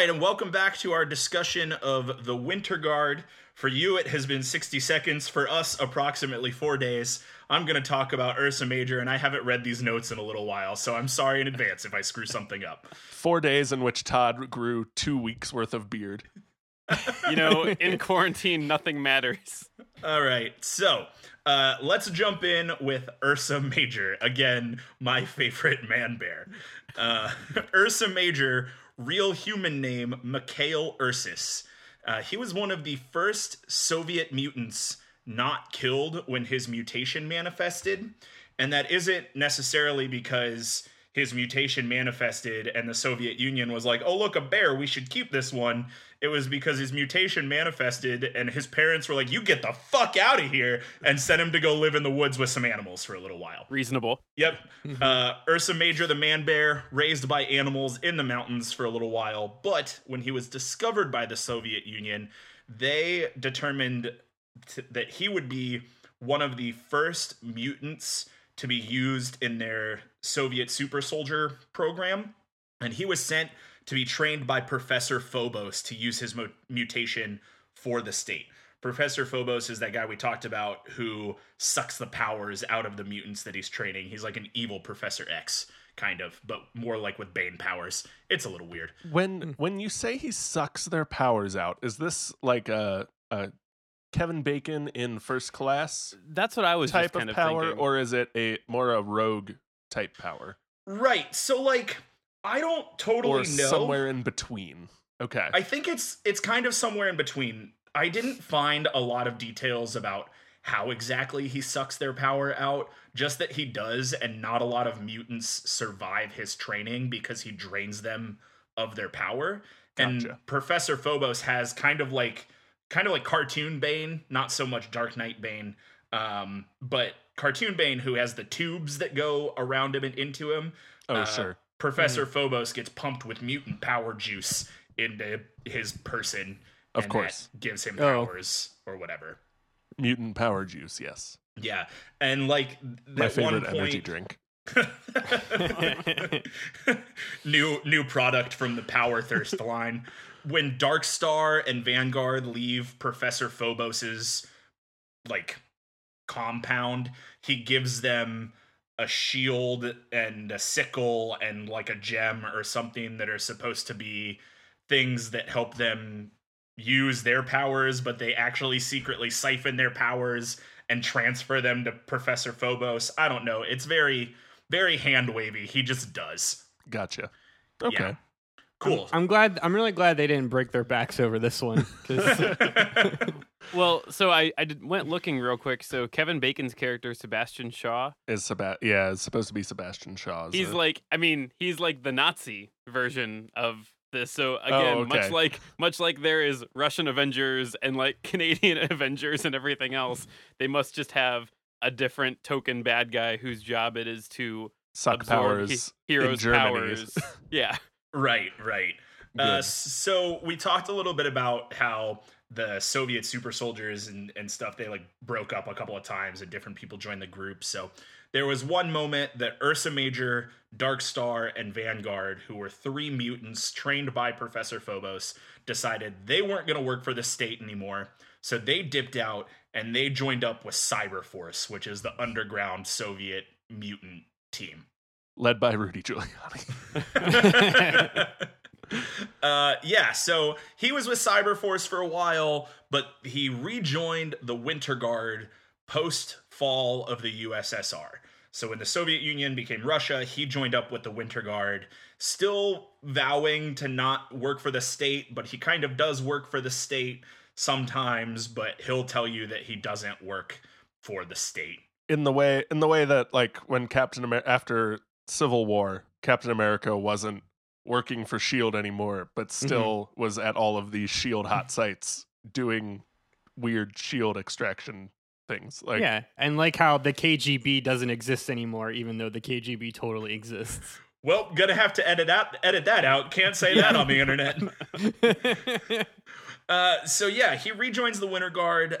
And welcome back to our discussion of the Winter Guard. For you, it has been 60 seconds. For us, approximately 4 days. I'm going to talk about Ursa Major, and I haven't read these notes in a little while, so I'm sorry in advance if I screw something up. 4 days in which Todd grew 2 weeks worth of beard. You know, in quarantine, nothing matters. All right, so let's jump in with Ursa Major. Again, my favorite man bear. Ursa Major... real human name, Mikhail Ursus. He was one of the first Soviet mutants not killed when his mutation manifested. And that isn't necessarily because his mutation manifested and the Soviet Union was like, oh, look, a bear, we should keep this one. It was because his mutation manifested and his parents were like, you get the fuck out of here, and sent him to go live in the woods with some animals for a little while. Reasonable. Yep. Ursa Major, the man bear, raised by animals in the mountains for a little while. But when he was discovered by the Soviet Union, they determined that he would be one of the first mutants to be used in their Soviet super soldier program. And he was sent to be trained by Professor Phobos to use his mutation for the state. Professor Phobos is that guy we talked about who sucks the powers out of the mutants that he's training. He's like an evil Professor X, kind of, but more like with Bane powers. It's a little weird. When you say he sucks their powers out, is this like a Kevin Bacon in First Class? That's what I was type just kind of power, thinking. Or is it a rogue type power? Right. So like, I don't totally know. Somewhere in between. Okay. I think it's kind of somewhere in between. I didn't find a lot of details about how exactly he sucks their power out, just that he does, and not a lot of mutants survive his training because he drains them of their power. Gotcha. And Professor Phobos has kind of like cartoon Bane, not so much Dark Knight Bane, but cartoon Bane, who has the tubes that go around him and into him. Oh, sure. Professor Phobos gets pumped with mutant power juice into his person. Of course. That gives him powers or whatever. Mutant power juice, yes. Yeah. And like my favorite energy drink. New product from the Power Thirst line. When Dark Star and Vanguard leave Professor Phobos's like compound, he gives them a shield and a sickle and like a gem or something that are supposed to be things that help them use their powers, but they actually secretly siphon their powers and transfer them to Professor Phobos. I don't know. It's very, very hand wavy. He just does. Gotcha. Okay. Yeah. Cool. I'm really glad they didn't break their backs over this one. Well, so I went looking real quick. So Kevin Bacon's character, Sebastian Shaw, is supposed to be Sebastian Shaw. He's he's like the Nazi version of this. So again, oh, okay. much like there is Russian Avengers and like Canadian Avengers and everything else, they must just have a different token bad guy whose job it is to suck powers, heroes' powers. Yeah. Right. So we talked a little bit about how the Soviet super soldiers and stuff, they like broke up a couple of times and different people joined the group. So there was one moment that Ursa Major, Dark Star, and Vanguard, who were three mutants trained by Professor Phobos, decided they weren't going to work for the state anymore. So they dipped out and they joined up with Cyber Force, which is the underground Soviet mutant team. Led by Rudy Giuliani. So he was with Cyber Force for a while, but he rejoined the Winter Guard post-fall of the USSR. So when the Soviet Union became Russia, he joined up with the Winter Guard, still vowing to not work for the state, but he kind of does work for the state sometimes, but he'll tell you that he doesn't work for the state. In the way that, like, when Captain America, after Civil War, Captain America wasn't working for S.H.I.E.L.D. anymore, but still was at all of these S.H.I.E.L.D. hot sites doing weird S.H.I.E.L.D. extraction things. Like, yeah, and like how the KGB doesn't exist anymore, even though the KGB totally exists. Well, gonna have to edit that out. Can't say that on the internet. He rejoins the Winter Guard.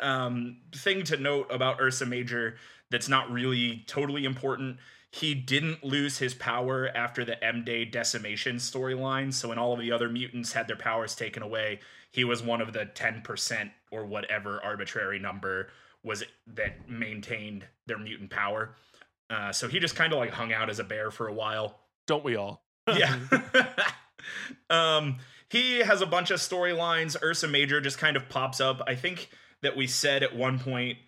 Thing to note about Ursa Major that's not really totally important: he didn't lose his power after the M-Day decimation storyline. So when all of the other mutants had their powers taken away, he was one of the 10% or whatever arbitrary number was that maintained their mutant power. So he just kind of like hung out as a bear for a while. Don't we all? Yeah. He has a bunch of storylines. Ursa Major just kind of pops up. I think that we said at one point,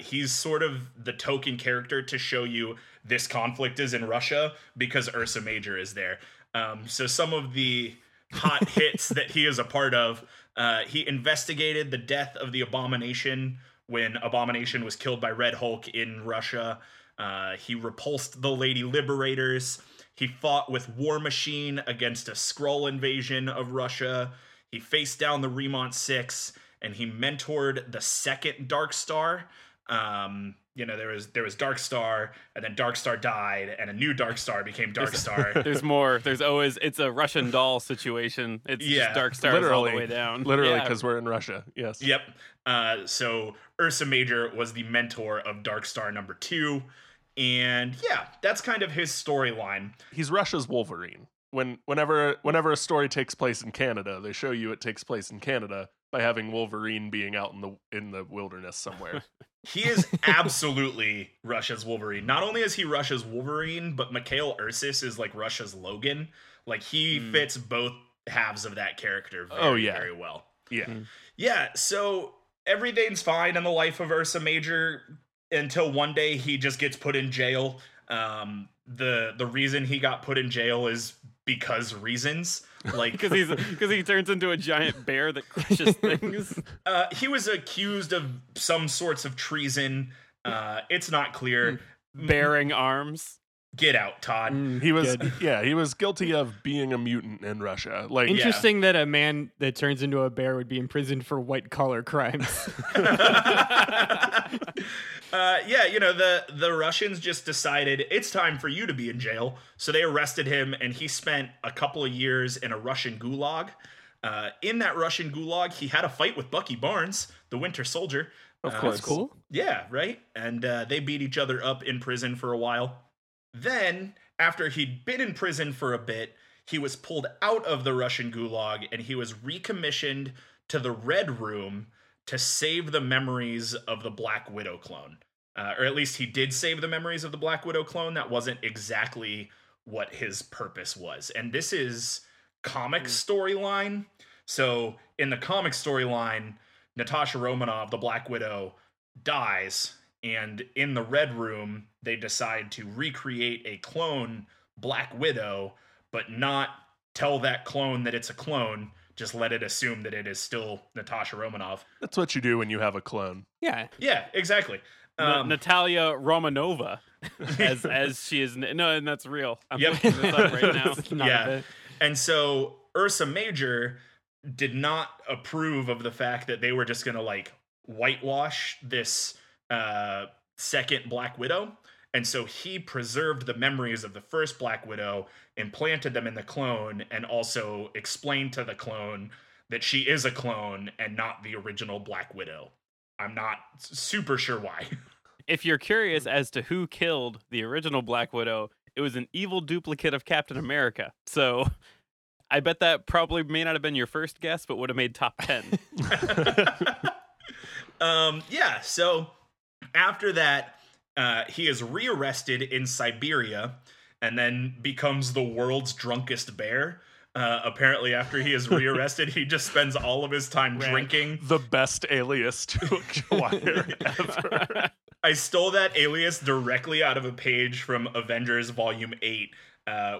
he's sort of the token character to show you this conflict is in Russia because Ursa Major is there. So some of the hot hits that he is a part of, he investigated the death of the Abomination when Abomination was killed by Red Hulk in Russia. He repulsed the Lady Liberators. He fought with War Machine against a Skrull invasion of Russia. He faced down the Remont Six, and he mentored the second Dark Star. There was Dark Star, and then Dark Star died, and a new Dark Star became Dark Star. There's more. There's always, it's a Russian doll situation. It's just Dark Star all the way down. Literally, because we're in Russia. Yes. Yep. So Ursa Major was the mentor of Dark Star number 2, and that's kind of his storyline. He's Russia's Wolverine. Whenever a story takes place in Canada, they show you it takes place in Canada by having Wolverine being out in the wilderness somewhere. He is absolutely Russia's Wolverine. Not only is he Russia's Wolverine, but Mikhail Ursus is like Russia's Logan. Like, he fits both halves of that character very well. Yeah. Mm. Yeah, so everything's fine in the life of Ursa Major until one day he just gets put in jail. The reason he got put in jail is because reasons, like because he turns into a giant bear that crushes things. He was accused of some sorts of treason. It's not clear. Bearing arms. Get out, Todd. He was guilty of being a mutant in Russia. Like, interesting that a man that turns into a bear would be imprisoned for white collar crimes. The Russians just decided it's time for you to be in jail. So they arrested him, and he spent a couple of years in a Russian gulag. In that Russian gulag, he had a fight with Bucky Barnes, the Winter Soldier. Of course. That's cool. Yeah, right? And they beat each other up in prison for a while. Then, after he'd been in prison for a bit, he was pulled out of the Russian gulag, and he was recommissioned to the Red Room to save the memories of the Black Widow clone. Or at least he did save the memories of the Black Widow clone. That wasn't exactly what his purpose was. And this is comic storyline. So in the comic storyline, Natasha Romanoff, the Black Widow, dies. And in the Red Room, they decide to recreate a clone Black Widow, but not tell that clone that it's a clone. Just let it assume that it is still Natasha Romanoff. That's what you do when you have a clone. Yeah. Yeah, exactly. Natalia Romanova, as she is. No, and that's real. I'm looking this up right now. And so Ursa Major did not approve of the fact that they were just going to, like, whitewash this second Black Widow, and so he preserved the memories of the first Black Widow, implanted them in the clone, and also explained to the clone that she is a clone and not the original Black Widow. I'm not super sure why. If you're curious as to who killed the original Black Widow, it was an evil duplicate of Captain America, so I bet that probably may not have been your first guess, but would have made top 10. So after that, he is rearrested in Siberia and then becomes the world's drunkest bear. Apparently, after he is rearrested, he just spends all of his time drinking. The best alias to acquire ever. I stole that alias directly out of a page from Avengers Volume 8,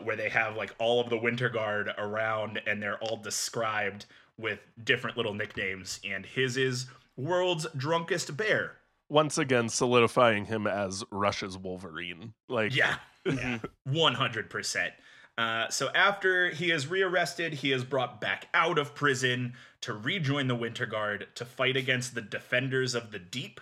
where they have, like, all of the Winter Guard around, and they're all described with different little nicknames. And his is World's Drunkest Bear. Once again, solidifying him as Russia's Wolverine. 100%. So after he is rearrested, he is brought back out of prison to rejoin the Winter Guard to fight against the Defenders of the Deep.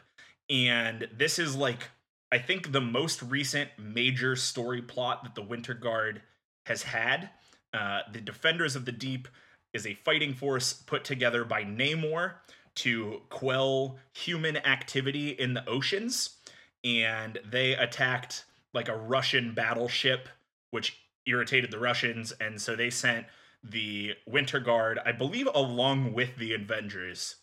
And this is, like, I think the most recent major story plot that the Winter Guard has had. The Defenders of the Deep is a fighting force put together by Namor to quell human activity in the oceans, and they attacked, like, a Russian battleship, which irritated the Russians, and so they sent the Winter Guard, I believe, along with the Avengers,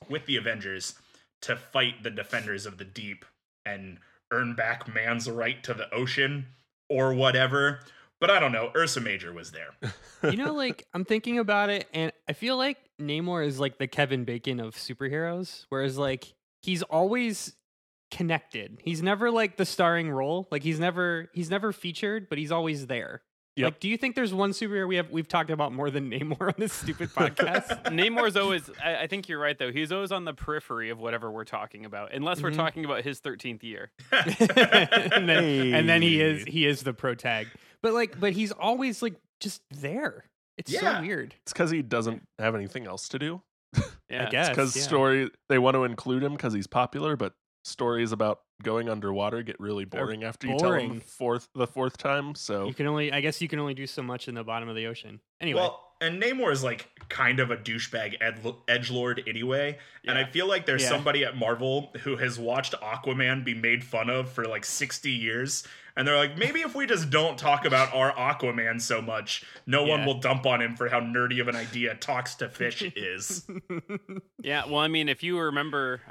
to fight the Defenders of the Deep and earn back man's right to the ocean or whatever. But I don't know, Ursa Major was there. You know, like, I'm thinking about it, and I feel like Namor is like the Kevin Bacon of superheroes, whereas, like, he's always connected. He's never, like, the starring role. Like, he's never featured, but he's always there. Yep. Like, do you think there's one superhero we've talked about more than Namor on this stupid podcast? Namor's always, I think you're right, though. He's always on the periphery of whatever we're talking about, unless we're talking about his 13th year. And then he is the protag. But he's always like just there. It's so weird. It's because he doesn't have anything else to do. Yeah, I guess because story they want to include him because he's popular, but stories about going underwater get really boring after you tell them the fourth time. So you can only do so much in the bottom of the ocean. Anyway, well, and Namor is like kind of a douchebag edgelord anyway, and I feel like there's somebody at Marvel who has watched Aquaman be made fun of for like 60 years. And they're like, maybe if we just don't talk about our Aquaman so much, no one will dump on him for how nerdy of an idea talks to fish is. Yeah, well, I mean, if you remember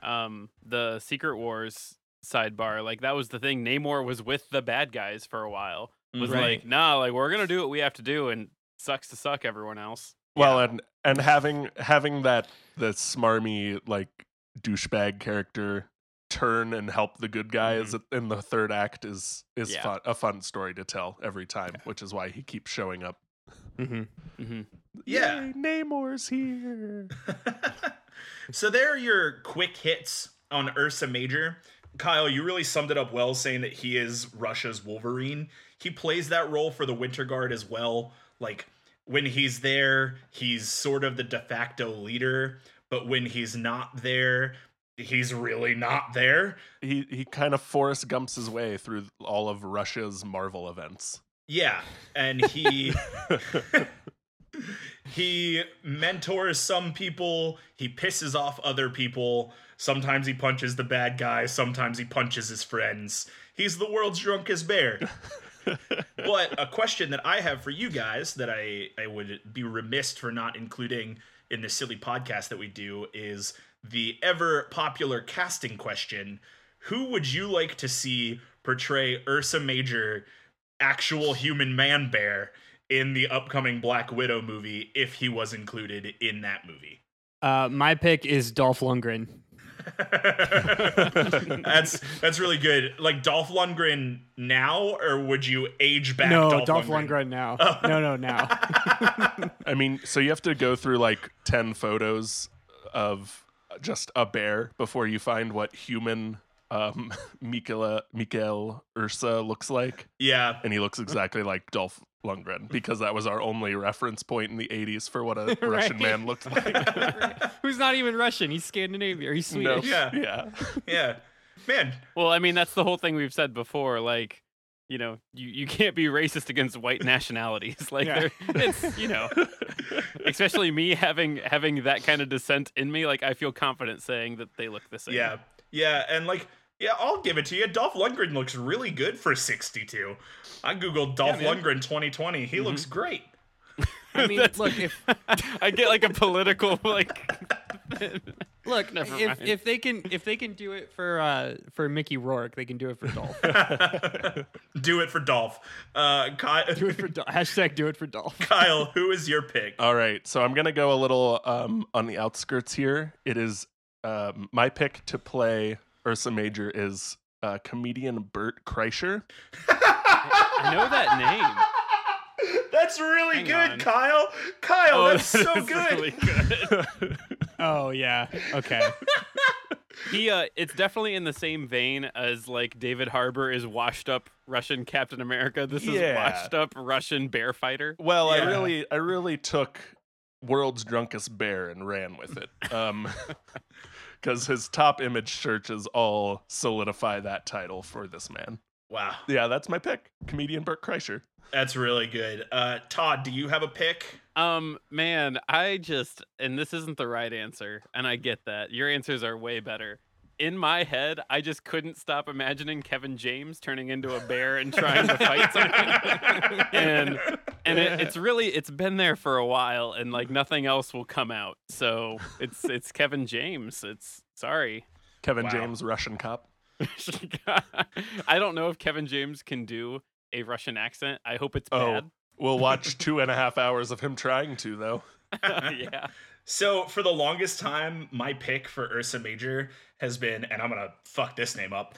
the Secret Wars sidebar, like that was the thing. Namor was with the bad guys for a while. Was like, nah, like we're gonna do what we have to do, and sucks to suck everyone else. Well, and having that smarmy like douchebag character turn and help the good guys in the third act is a fun story to tell every time, which is why he keeps showing up. Mm-hmm. Mm-hmm. Yeah. Yay, Namor's here. So there are your quick hits on Ursa Major. Kyle, you really summed it up well saying that he is Russia's Wolverine. He plays that role for the Winter Guard as well. Like when he's there, he's sort of the de facto leader, but when he's not there, he's really not there. He kind of Forrest Gumps his way through all of Russia's Marvel events. Yeah, and he he mentors some people, he pisses off other people, sometimes he punches the bad guy, sometimes he punches his friends. He's the world's drunkest bear. But a question that I have for you guys that I would be remiss for not including in the silly podcast that we do is the ever popular casting question: who would you like to see portray Ursa Major, actual human man bear, in the upcoming Black Widow movie if he was included in that movie? My pick is Dolph Lundgren. That's really good. Like Dolph Lundgren now, or would you age back? No, Dolph Lundgren now. Oh. No, now. I mean, so you have to go through like 10 photos of just a bear before you find what human Mikhail Ursa looks like. Yeah. And he looks exactly like Dolph Lundgren because that was our only reference point in the 80s for what a right. Russian man looked like. Right. Who's not even Russian. He's Scandinavian. He's Swedish. No. Yeah. Man. Well, I mean, that's the whole thing we've said before. Like, you know, you can't be racist against white nationalities. Like, it's, you know, especially me having that kind of descent in me. Like, I feel confident saying that they look the same. Yeah. Yeah. And like, yeah, I'll give it to you. Dolph Lundgren looks really good for 62. I googled Dolph Lundgren 2020. He looks great. I mean, look, if I get like a political look, if they can do it for Mickey Rourke, they can do it for Dolph. Do it for Dolph. Kyle, do it for Dolph. Hashtag do it for Dolph. Kyle, who is your pick? All right, so I'm gonna go a little on the outskirts here. It is my pick to play Ursa Major is comedian Bert Kreischer. I know that name. That's really good, Kyle. Kyle, that's so good. Really good. Oh yeah. Okay. He it's definitely in the same vein as like David Harbour is washed up Russian Captain America. This is washed up Russian bear fighter. Well, yeah. I really took World's Drunkest Bear and ran with it. Because his top image searches all solidify that title for this man. Wow. Yeah, that's my pick. Comedian Bert Kreischer. That's really good. Todd, do you have a pick? Man, and this isn't the right answer, and I get that. Your answers are way better. In my head, I just couldn't stop imagining Kevin James turning into a bear and trying to fight something. And it's been there for a while, and like nothing else will come out. So it's Kevin James. It's sorry. Kevin James, Russian cop. I don't know if Kevin James can do a Russian accent. I hope it's bad. We'll watch 2.5 hours of him trying to, though. Yeah. So for the longest time, my pick for Ursa Major has been, and I'm gonna fuck this name up,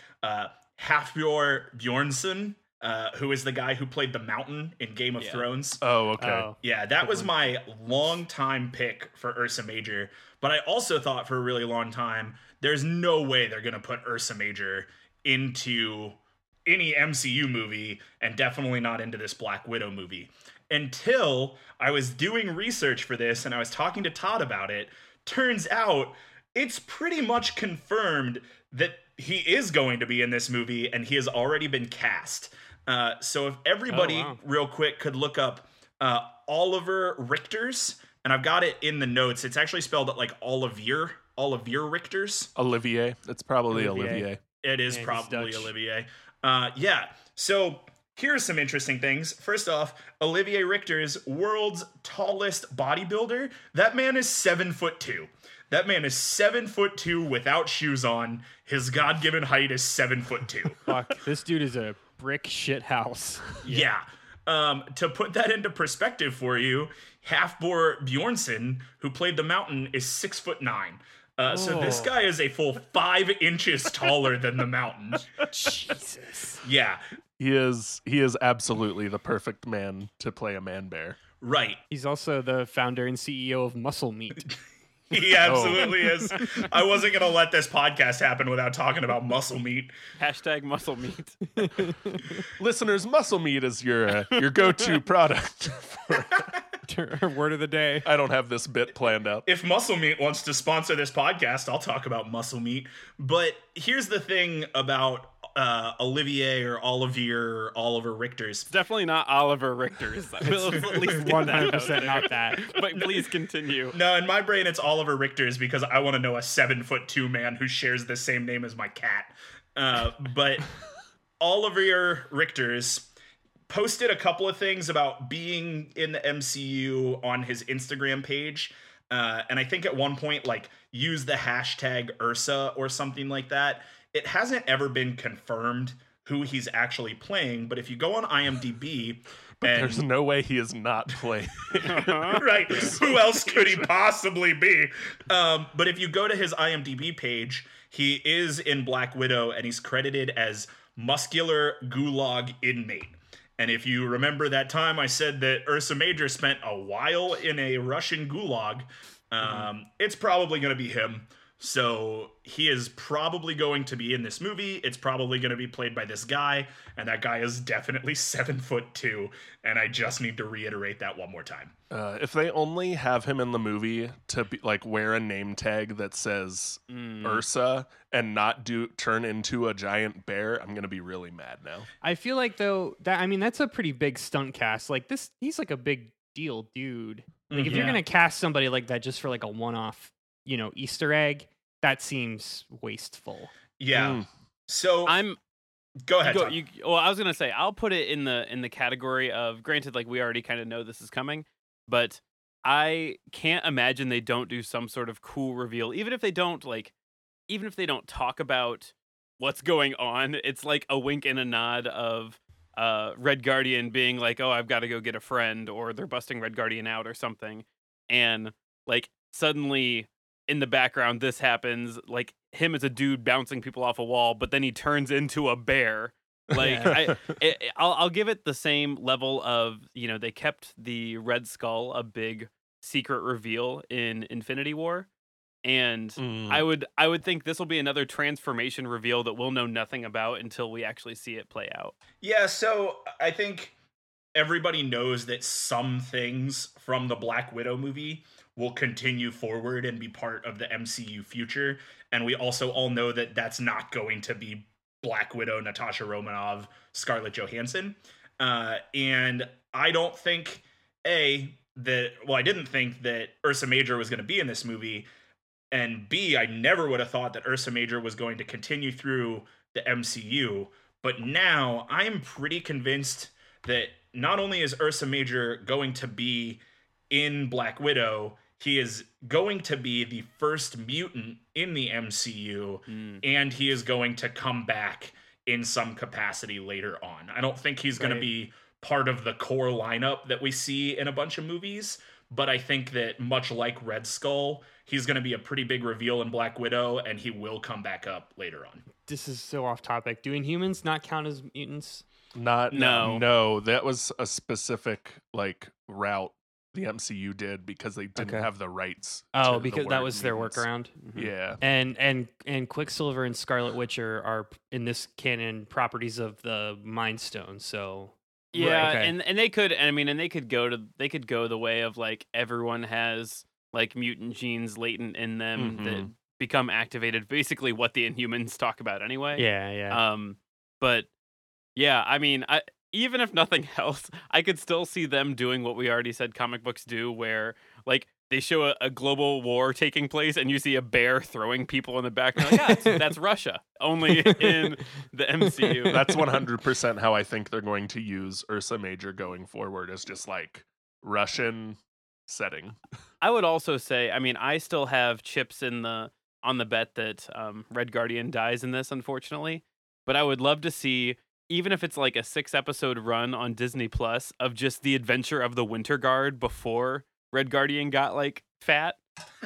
Hafbjörn Bjornsson, who is the guy who played the Mountain in Game of Thrones. Oh, okay. Yeah, that was my long-time pick for Ursa Major. But I also thought for a really long time, there's no way they're gonna put Ursa Major into any MCU movie, and definitely not into this Black Widow movie, until I was doing research for this and I was talking to Todd about it. Turns out it's pretty much confirmed that he is going to be in this movie, and he has already been cast. So if everybody real quick could look up Oliver Richter's, and I've got it in the notes. It's actually spelled like Olivier Richter's. Olivier. It's probably Olivier. It is probably Olivier. So here's some interesting things. First off, Olivier Richter's world's tallest bodybuilder. That man is 7'2". That man is 7'2" without shoes on. His God-given height is 7'2". Fuck, this dude is a brick shit house. Yeah. To put that into perspective for you, Halfbor Bjornsson, who played the Mountain, is 6'9". So this guy is a full 5 inches taller than the Mountain. Jesus. Yeah. He is absolutely the perfect man to play a man-bear. Right. He's also the founder and CEO of Muscle Meat. He absolutely is. I wasn't going to let this podcast happen without talking about Muscle Meat. Hashtag Muscle Meat. Listeners, Muscle Meat is your go-to product for... Word of the day. I don't have this bit planned out. If Muscle Meat wants to sponsor this podcast, I'll talk about Muscle Meat. But here's the thing about Olivier or Oliver Richter's. Definitely not Oliver Richter's. We'll at least 100% not that. But please continue. No, in my brain it's Oliver Richter's because I want to know a 7'2" man who shares the same name as my cat. But Olivier Richter's posted a couple of things about being in the MCU on his Instagram page. And I think at one point, like, use the hashtag Ursa or something like that. It hasn't ever been confirmed who he's actually playing, but if you go on IMDb... there's no way he is not playing. Right. Who else could he possibly be? But if you go to his IMDb page, he is in Black Widow, and he's credited as muscular gulag inmate. And if you remember that time I said that Ursa Major spent a while in a Russian gulag, it's probably going to be him. So he is probably going to be in this movie. It's probably going to be played by this guy. And that guy is definitely 7'2". And I just need to reiterate that one more time. If they only have him in the movie to be, like, wear a name tag that says Ursa and not turn into a giant bear, I'm going to be really mad now. I feel like, though, that's a pretty big stunt cast. Like, this, he's like a big deal dude. Like, if you're going to cast somebody like that just for like a one-off, Easter egg, that seems wasteful. So go ahead. I was gonna say I'll put it in the category of, granted, like, we already kind of know this is coming, but I can't imagine they don't do some sort of cool reveal, even if they don't talk about what's going on. It's like a wink and a nod of Red Guardian being like, oh, I've got to go get a friend, or they're busting Red Guardian out or something, and like suddenly in the background, this happens, like him as a dude bouncing people off a wall, but then he turns into a bear. Like, I'll give it the same level of, they kept the Red Skull a big secret reveal in Infinity War, and I would think this will be another transformation reveal that we'll know nothing about until we actually see it play out. Yeah, so I think everybody knows that some things from the Black Widow movie will continue forward and be part of the MCU future. And we also all know that that's not going to be Black Widow, Natasha Romanoff, Scarlett Johansson. And I don't think, I didn't think that Ursa Major was going to be in this movie. And B, I never would have thought that Ursa Major was going to continue through the MCU. But now I'm pretty convinced that not only is Ursa Major going to be in Black Widow, he is going to be the first mutant in the MCU, and he is going to come back in some capacity later on. I don't think he's going to be part of the core lineup that we see in a bunch of movies, but I think that much like Red Skull, he's going to be a pretty big reveal in Black Widow, and he will come back up later on. This is so off topic. Do Inhumans not count as mutants? Not, no. That was a specific, like, route the MCU did because they didn't have the rights. Oh, because that was their workaround. Mm-hmm. Yeah. And Quicksilver and Scarlet Witch are in this canon properties of the Mind Stone, so yeah, right, okay. and they could, I mean, and they could go the way of like everyone has like mutant genes latent in them that become activated, basically what the Inhumans talk about anyway. Yeah, yeah. But yeah, I mean, even if nothing else, I could still see them doing what we already said comic books do, where like they show a global war taking place and you see a bear throwing people in the background. Yeah, that's Russia, only in the MCU. That's 100% how I think they're going to use Ursa Major going forward, as just like Russian setting. I would also say, I mean, I still have chips on the bet that Red Guardian dies in this, unfortunately. But I would love to see, even if it's like a 6-episode run on Disney Plus of just the adventure of the Winter Guard before Red Guardian got like fat.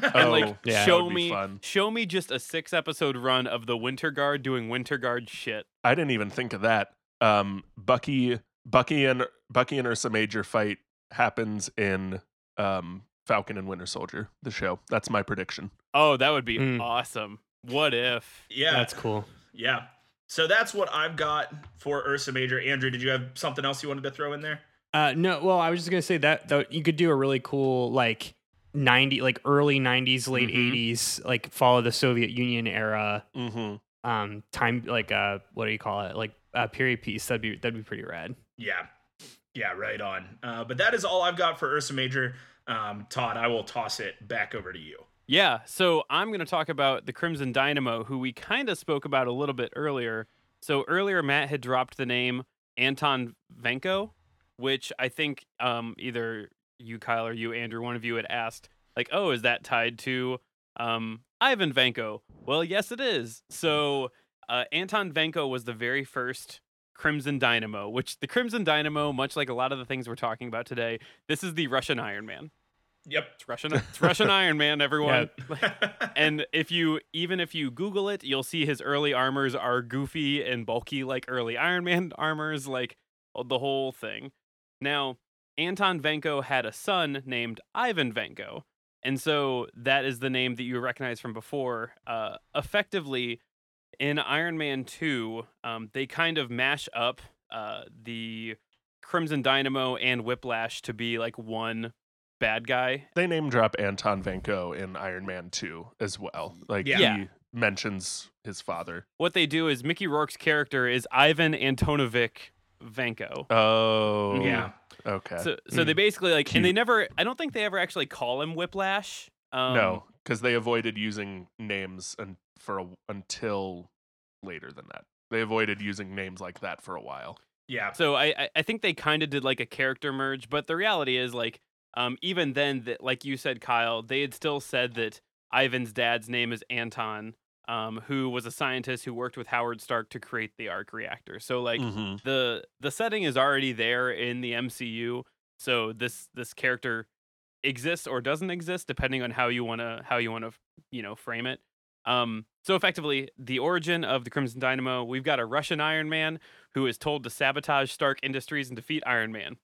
And like show me just a 6-episode run of the Winter Guard doing Winter Guard shit. I didn't even think of that. Bucky and Ursa Major fight happens in Falcon and Winter Soldier, the show. That's my prediction. Oh, that would be awesome. What if? Yeah, that's cool. Yeah. So that's what I've got for Ursa Major. Andrew, did you have something else you wanted to throw in there? No. Well, I was just going to say that you could do a really cool, like, early 90s, late 80s, like, follow the Soviet Union era time, like, what do you call it? Like, a period piece. That'd be pretty rad. Yeah. Yeah, right on. But that is all I've got for Ursa Major. Todd, I will toss it back over to you. Yeah, so I'm going to talk about the Crimson Dynamo, who we kind of spoke about a little bit earlier. So earlier, Matt had dropped the name Anton Vanko, which I think either you, Kyle, or you, Andrew, one of you had asked, like, oh, is that tied to Ivan Vanko? Well, yes, it is. So Anton Vanko was the very first Crimson Dynamo, which the Crimson Dynamo, much like a lot of the things we're talking about today, this is the Russian Iron Man. Yep, it's Russian Iron Man, everyone. Yep. And if you Google it, you'll see his early armors are goofy and bulky, like early Iron Man armors, like the whole thing. Now, Anton Vanko had a son named Ivan Vanko, and so that is the name that you recognize from before. Effectively, in Iron Man 2, they kind of mash up the Crimson Dynamo and Whiplash to be like one bad guy. They name drop Anton Vanko in Iron Man 2 as well. Like he mentions his father. What they do is Mickey Rourke's character is Ivan Antonovic Vanko. Oh. Yeah. Okay. So they basically like, and I don't think they ever actually call him Whiplash. No, because they avoided using names until later than that. They avoided using names like that for a while. Yeah. So I think they kind of did like a character merge, but the reality is like, even then, like you said, Kyle, they had still said that Ivan's dad's name is Anton, who was a scientist who worked with Howard Stark to create the arc reactor. So, like, the setting is already there in the MCU. So this character exists or doesn't exist, depending on how you wanna frame it. So effectively, the origin of the Crimson Dynamo, we've got a Russian Iron Man who is told to sabotage Stark Industries and defeat Iron Man.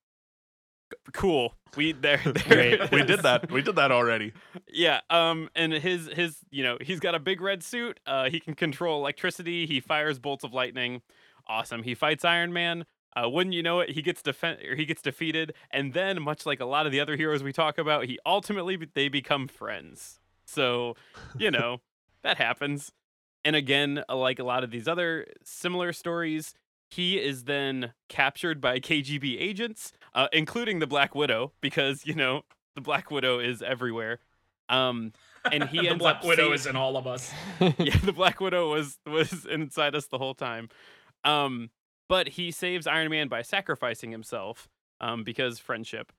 Cool. We did that. We did that already. Yeah. And his he's got a big red suit. He can control electricity. He fires bolts of lightning. Awesome. He fights Iron Man. Wouldn't you know it? He gets defeated, and then much like a lot of the other heroes we talk about, they become friends. So, that happens. And again, like a lot of these other similar stories, he is then captured by KGB agents, including the Black Widow, because, the Black Widow is everywhere. And he ends up... The Black Widow is in all of us. Yeah, the Black Widow was inside us the whole time. But he saves Iron Man by sacrificing himself, because friendship.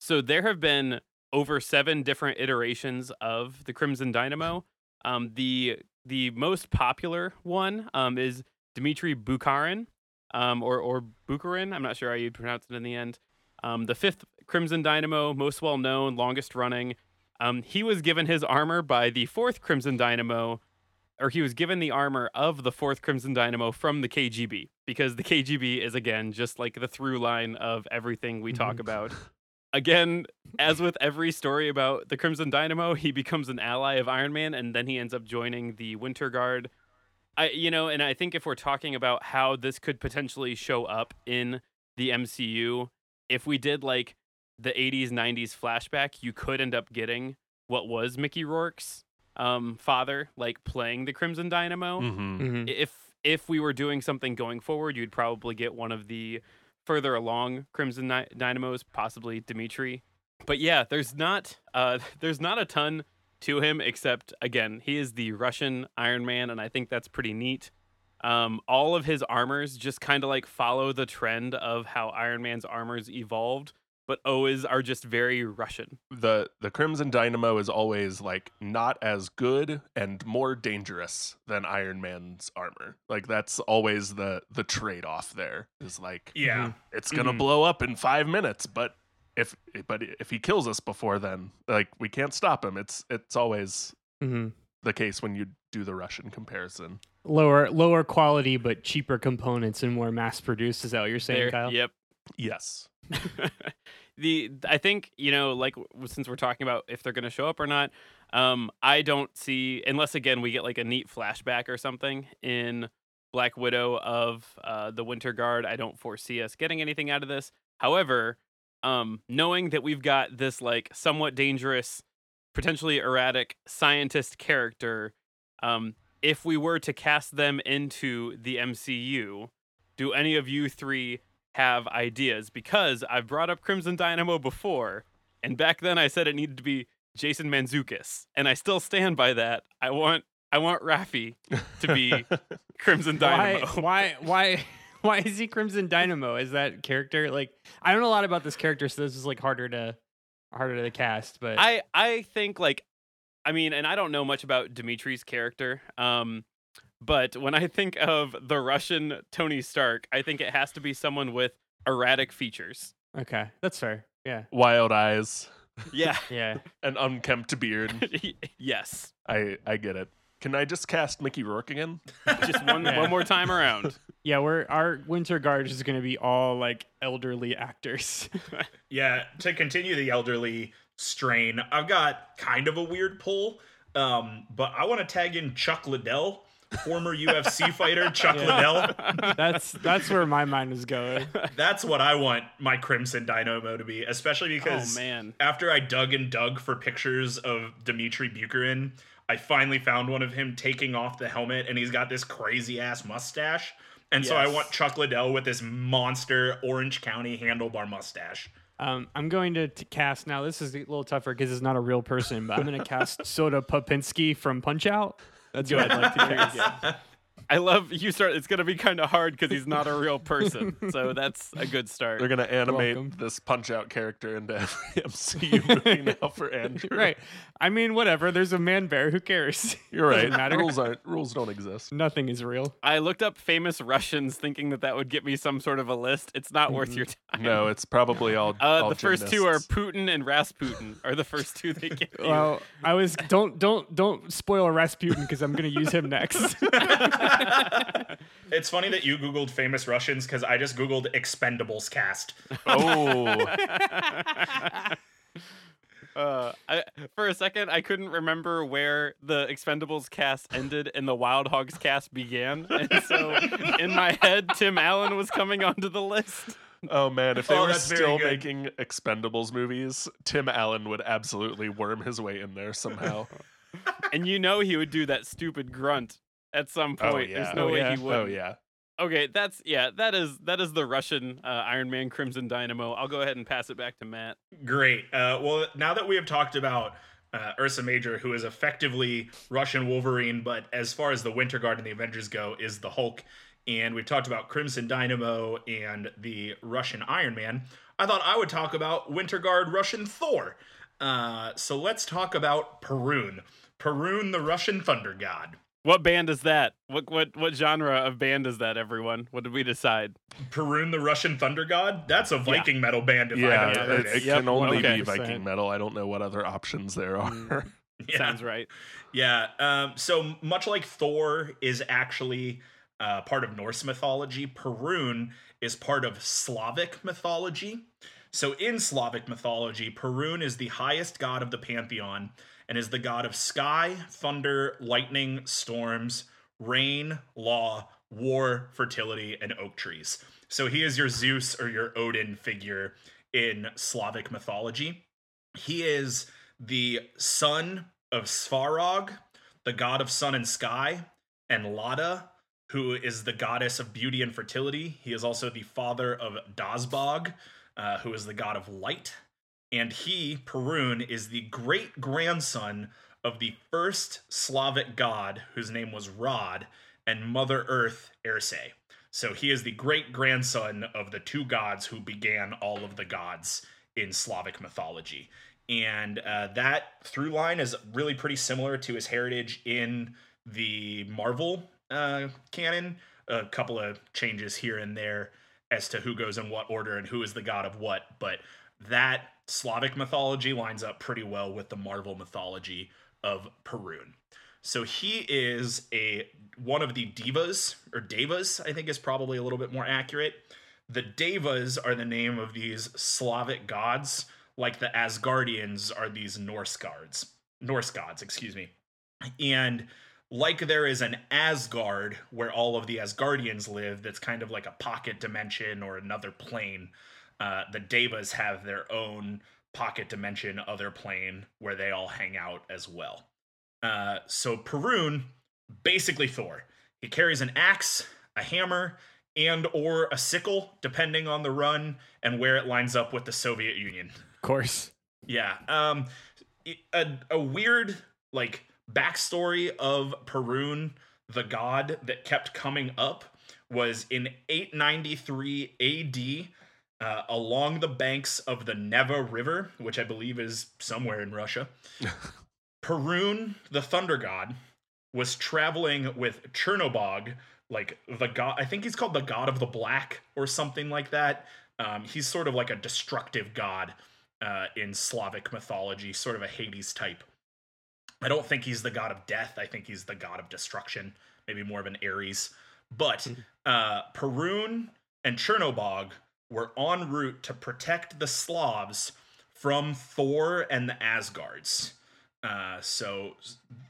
So there have been over 7 different iterations of the Crimson Dynamo. The most popular one is Dmitry Bukharin. Or Bukharin, I'm not sure how you pronounce it in the end. The 5th Crimson Dynamo, most well-known, longest running. He was given his armor by the 4th Crimson Dynamo, or he was given the armor of the 4th Crimson Dynamo from the KGB, because the KGB is, again, just like the through line of everything we talk about. Again, as with every story about the Crimson Dynamo, he becomes an ally of Iron Man, and then he ends up joining the Winter Guard. And I think if we're talking about how this could potentially show up in the MCU, if we did like the 80s, 90s flashback, you could end up getting what was Mickey Rourke's father, like playing the Crimson Dynamo. Mm-hmm. Mm-hmm. If we were doing something going forward, you'd probably get one of the further along Crimson Dynamos, possibly Dimitri. But yeah, there's not a ton to him, except, again, he is the Russian Iron Man, and I think that's pretty neat. All of his armors just kind of like follow the trend of how Iron Man's armors evolved, but always are just very Russian. The Crimson Dynamo is always like not as good and more dangerous than Iron Man's armor. Like that's always the trade-off there. Is like, yeah, it's gonna blow up in 5 minutes, but if he kills us before then, like we can't stop him. It's always the case when you do the Russian comparison. Lower quality but cheaper components and more mass produced. Is that what you're saying, Kyle? Yep. Yes. I think, like, since we're talking about if they're going to show up or not, I don't see, unless again we get like a neat flashback or something in Black Widow of the Winter Guard, I don't foresee us getting anything out of this. However, knowing that we've got this like somewhat dangerous, potentially erratic scientist character, if we were to cast them into the MCU, do any of you three have ideas? Because I've brought up Crimson Dynamo before, and back then I said it needed to be Jason Mantzoukas, and I still stand by that. I want Raffi to be Crimson Dynamo. Why is he Crimson Dynamo? Is that character like, I don't know a lot about this character, so this is like harder to cast, but I think like, I mean, and I don't know much about Dimitri's character, but when I think of the Russian Tony Stark, I think it has to be someone with erratic features. Okay, that's fair. Yeah. Wild eyes. Yeah. Yeah. An unkempt beard. Yes. I get it. Can I just cast Mickey Rourke again? Just one more time around. Yeah, our Winter Guard is going to be all like elderly actors. Yeah, to continue the elderly strain, I've got kind of a weird pull, but I want to tag in Chuck Liddell. Former UFC fighter Chuck Liddell. That's where my mind was going. That's what I want my Crimson Dynamo to be, especially because after I dug for pictures of Dmitry Bucharin, I finally found one of him taking off the helmet, and he's got this crazy-ass mustache. And so I want Chuck Liddell with this monster Orange County handlebar mustache. I'm going to cast, now this is a little tougher because it's not a real person, but I'm going to cast Soda Popinski from Punch-Out! That's what I'd like to hear. I love you start. It's going to be kind of hard because he's not a real person. So that's a good start. They're going to animate this Punch-Out character into every MCU movie now for Andrew. Right. I mean, whatever. There's a man bear. Who cares? You're right. Rules don't exist. Nothing is real. I looked up famous Russians thinking that would get me some sort of a list. It's not worth your time. No, it's probably all. The gymnasts. First two are Putin and Rasputin are the first two they get. Well, I was don't spoil Rasputin because I'm going to use him next. It's funny that you Googled famous Russians because I just Googled Expendables cast. Oh. For a second, I couldn't remember where the Expendables cast ended and the Wild Hogs cast began. And so in my head, Tim Allen was coming onto the list. Oh, man, if they were still making Expendables movies, Tim Allen would absolutely worm his way in there somehow. And he would do that stupid grunt. At some point, there's no way he would. Oh, yeah. Okay, that is the Russian Iron Man Crimson Dynamo. I'll go ahead and pass it back to Matt. Great. Well, now that we have talked about Ursa Major, who is effectively Russian Wolverine, but as far as the Winter Guard and the Avengers go, is the Hulk. And we've talked about Crimson Dynamo and the Russian Iron Man. I thought I would talk about Winter Guard Russian Thor. So let's talk about Perun. Perun, the Russian Thunder God. What band is that? What genre of band is that, everyone? What did we decide? Perun, the Russian Thunder God? That's a Viking metal band if I haven't heard it. It can only be Viking metal. I don't know what other options there are. Yeah. Sounds right. Yeah. So much like Thor is actually part of Norse mythology, Perun is part of Slavic mythology. So in Slavic mythology, Perun is the highest god of the pantheon and is the god of sky, thunder, lightning, storms, rain, law, war, fertility, and oak trees. So he is your Zeus or your Odin figure in Slavic mythology. He is the son of Svarog, the god of sun and sky, and Lada, who is the goddess of beauty and fertility. He is also the father of Dazbog, who is the god of light. And he, Perun, is the great-grandson of the first Slavic god, whose name was Rod, and Mother Earth, Erse. So he is the great-grandson of the two gods who began all of the gods in Slavic mythology. And that through line is really pretty similar to his heritage in the Marvel canon. A couple of changes here and there as to who goes in what order and who is the god of what. But that Slavic mythology lines up pretty well with the Marvel mythology of Perun. So he is one of the divas, or devas, I think is probably a little bit more accurate. The devas are the name of these Slavic gods, like the Asgardians are these Norse gods. And like there is an Asgard where all of the Asgardians live, that's kind of like a pocket dimension or another plane. The devas have their own pocket dimension, other plane, where they all hang out as well. So Perun, basically Thor. He carries an axe, a hammer, and or a sickle, depending on the run and where it lines up with the Soviet Union. Of course. Yeah. A weird, like, backstory of Perun, the god that kept coming up, was in 893 AD, along the banks of the Neva River, which I believe is somewhere in Russia. Perun, the thunder god, was traveling with Chernobog, like the god, I think he's called the god of the black or something like that. He's sort of like a destructive god in Slavic mythology, sort of a Hades type. I don't think he's the god of death. I think he's the god of destruction, maybe more of an Ares. But Perun and Chernobog were en route to protect the Slavs from Thor and the Asgards. So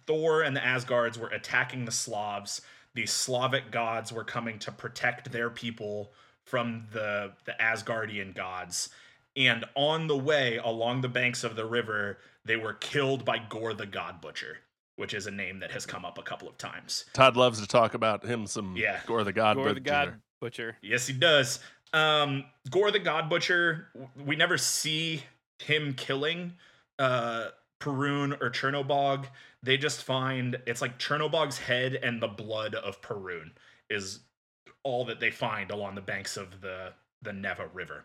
Thor and the Asgards were attacking the Slavs. The Slavic gods were coming to protect their people from the Asgardian gods. And on the way, along the banks of the river, they were killed by Gore the God Butcher, which is a name that has come up a couple of times. Todd loves to talk about him some. Yeah. Gore the God Butcher. Yes, he does. Gore the God Butcher, we never see him killing Perun or Chernobog. They just find it's like Chernobog's head and the blood of Perun is all that they find along the banks of the Neva River.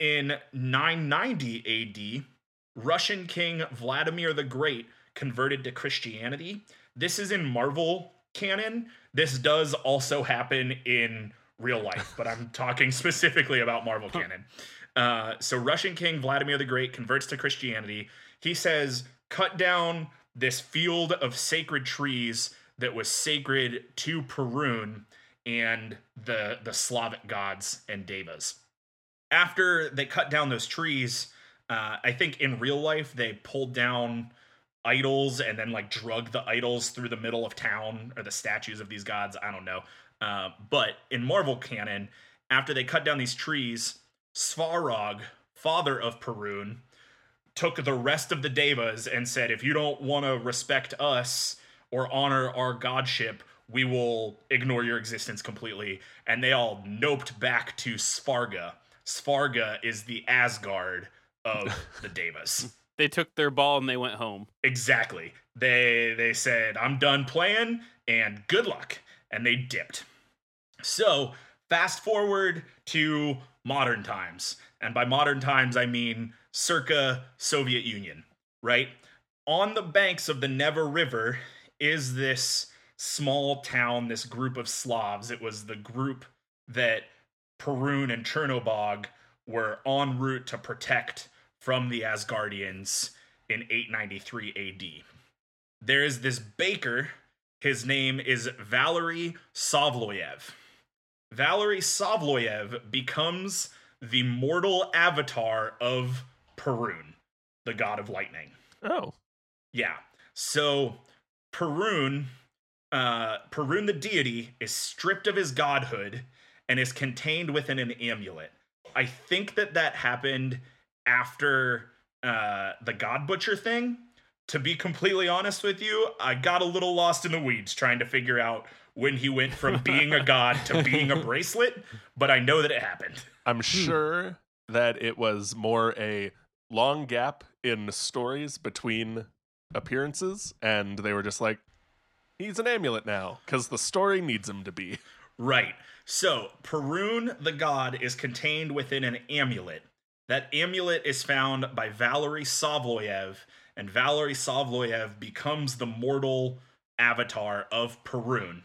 In 990 AD, Russian King Vladimir the Great converted to Christianity. This is in Marvel canon. This does also happen in real life, but I'm talking specifically about Marvel canon. So Russian King Vladimir the Great converts to Christianity. He says, cut down this field of sacred trees that was sacred to Perun and the Slavic gods and devas. After they cut down those trees, I think in real life, they pulled down idols and then like drug the idols through the middle of town, or the statues of these gods. I don't know. But in Marvel canon, after they cut down these trees, Svarog, father of Perun, took the rest of the devas and said, if you don't want to respect us or honor our godship, we will ignore your existence completely. And they all noped back to Svarga. Svarga is the Asgard of the devas. They took their ball and they went home. Exactly. They said, I'm done playing and good luck. And they dipped. So fast forward to modern times. And by modern times, I mean circa Soviet Union, right? On the banks of the Neva River is this small town, this group of Slavs. It was the group that Perun and Chernobog were en route to protect from the Asgardians in 893 AD. There is this baker. His name is Valery Sovloyev. Valery Sovloyev becomes the mortal avatar of Perun, the god of lightning. Oh. Yeah. So Perun the deity is stripped of his godhood and is contained within an amulet. I think that happened after the God Butcher thing. To be completely honest with you, I got a little lost in the weeds trying to figure out when he went from being a god to being a bracelet, but I know that it happened. I'm sure that it was more a long gap in stories between appearances, and they were just like, he's an amulet now, because the story needs him to be. Right. So, Perun, the god, is contained within an amulet. That amulet is found by Valery Sovloyev, and Valery Sovloyev becomes the mortal avatar of Perun.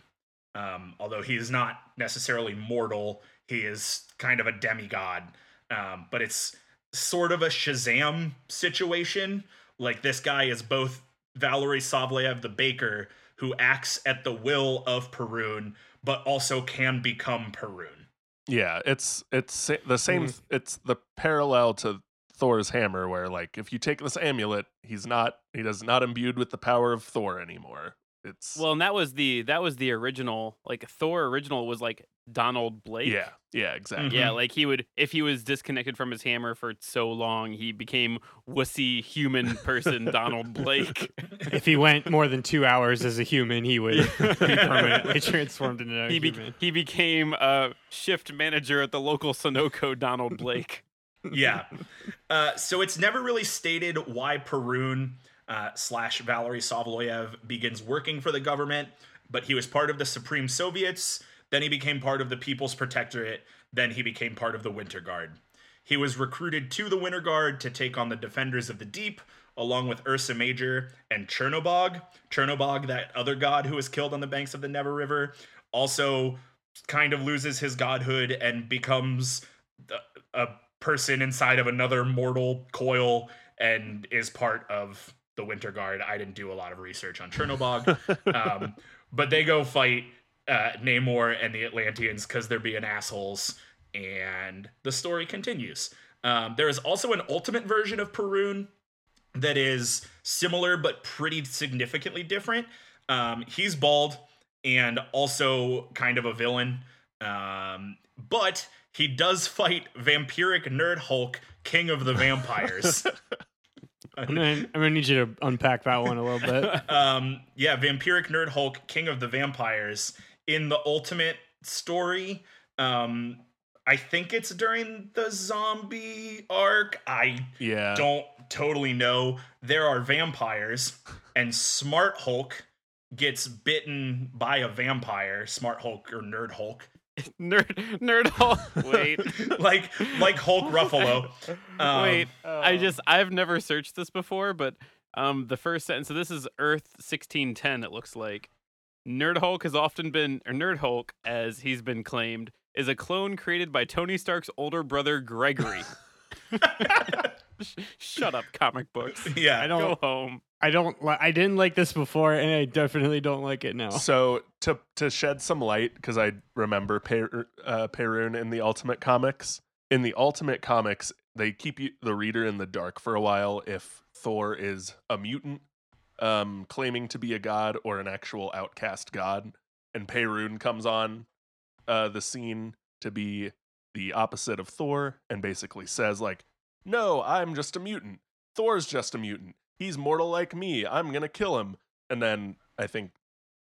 Although he is not necessarily mortal, he is kind of a demigod. But it's sort of a Shazam situation. Like, this guy is both Valery Sovloyev the baker, who acts at the will of Perun, but also can become Perun. Yeah, it's the same. It's the parallel to Thor's hammer, where like if you take this amulet, he is not imbued with the power of Thor anymore. It's well, and that was the original. Like Thor original was like Donald Blake. Yeah, exactly. Mm-hmm. Yeah, like he would, if he was disconnected from his hammer for so long, he became wussy human person Donald Blake. If he went more than 2 hours as a human, he would be permanently transformed into a human. He became a shift manager at the local Sunoco Donald Blake. Yeah. So it's never really stated why Perun / Valery Sovloyev begins working for the government, but he was part of the Supreme Soviets. Then he became part of the People's Protectorate. Then he became part of the Winter Guard. He was recruited to the Winter Guard to take on the Defenders of the Deep, along with Ursa Major and Chernobog. Chernobog, that other god who was killed on the banks of the Never River, also kind of loses his godhood and becomes a person inside of another mortal coil and is part of the Winter Guard. I didn't do a lot of research on Chernobog, but they go fight Namor and the Atlanteans because they're being assholes, and the story continues. There is also an ultimate version of Perun that is similar but pretty significantly different. He's bald and also kind of a villain, but he does fight vampiric nerd Hulk, king of the vampires. I'm gonna need you to unpack that one a little bit. Vampiric nerd Hulk, king of the vampires. In the ultimate story, I think it's during the zombie arc. I don't totally know. There are vampires, and Smart Hulk gets bitten by a vampire. Smart Hulk or Nerd Hulk. Nerd Hulk. Wait, like Hulk Ruffalo. I've never searched this before, but the first sentence. So this is Earth 1610. It looks like. Nerd Hulk has often been, or Nerd Hulk, as he's been claimed, is a clone created by Tony Stark's older brother, Gregory. Shut up, comic books. Yeah, I don't, go home. I didn't like this before, and I definitely don't like it now. So to shed some light, because I remember Perun in the Ultimate Comics. In the Ultimate Comics, they keep the reader in the dark for a while if Thor is a mutant, claiming to be a god or an actual outcast god, and Perun comes on the scene to be the opposite of Thor and basically says like, no, I'm just a mutant. Thor's just a mutant. He's mortal like me. I'm gonna kill him. And then I think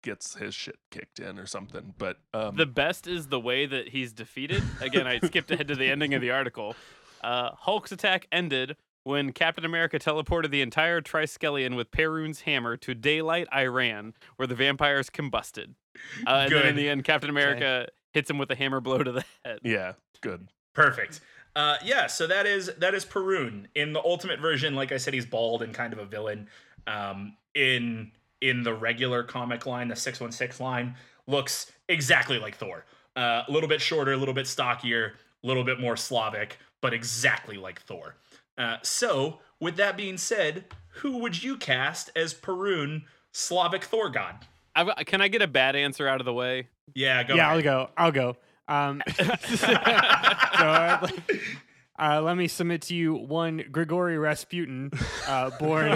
gets his shit kicked in or something. But the best is the way that he's defeated. Again, I skipped ahead to the ending of the article. Hulk's attack ended when Captain America teleported the entire Triskelion with Perun's hammer to daylight Iran, where the vampires combusted. And then in the end, Captain America hits him with a hammer blow to the head. Yeah, good. Perfect. So that is Perun. In the ultimate version, like I said, he's bald and kind of a villain. In the regular comic line, the 616 line looks exactly like Thor. A little bit shorter, a little bit stockier, a little bit more Slavic, but exactly like Thor. So, with that being said, who would you cast as Perun, Slavic Thor god? Can I get a bad answer out of the way? Yeah, go ahead. I'll go. Let me submit to you one Grigory Rasputin, born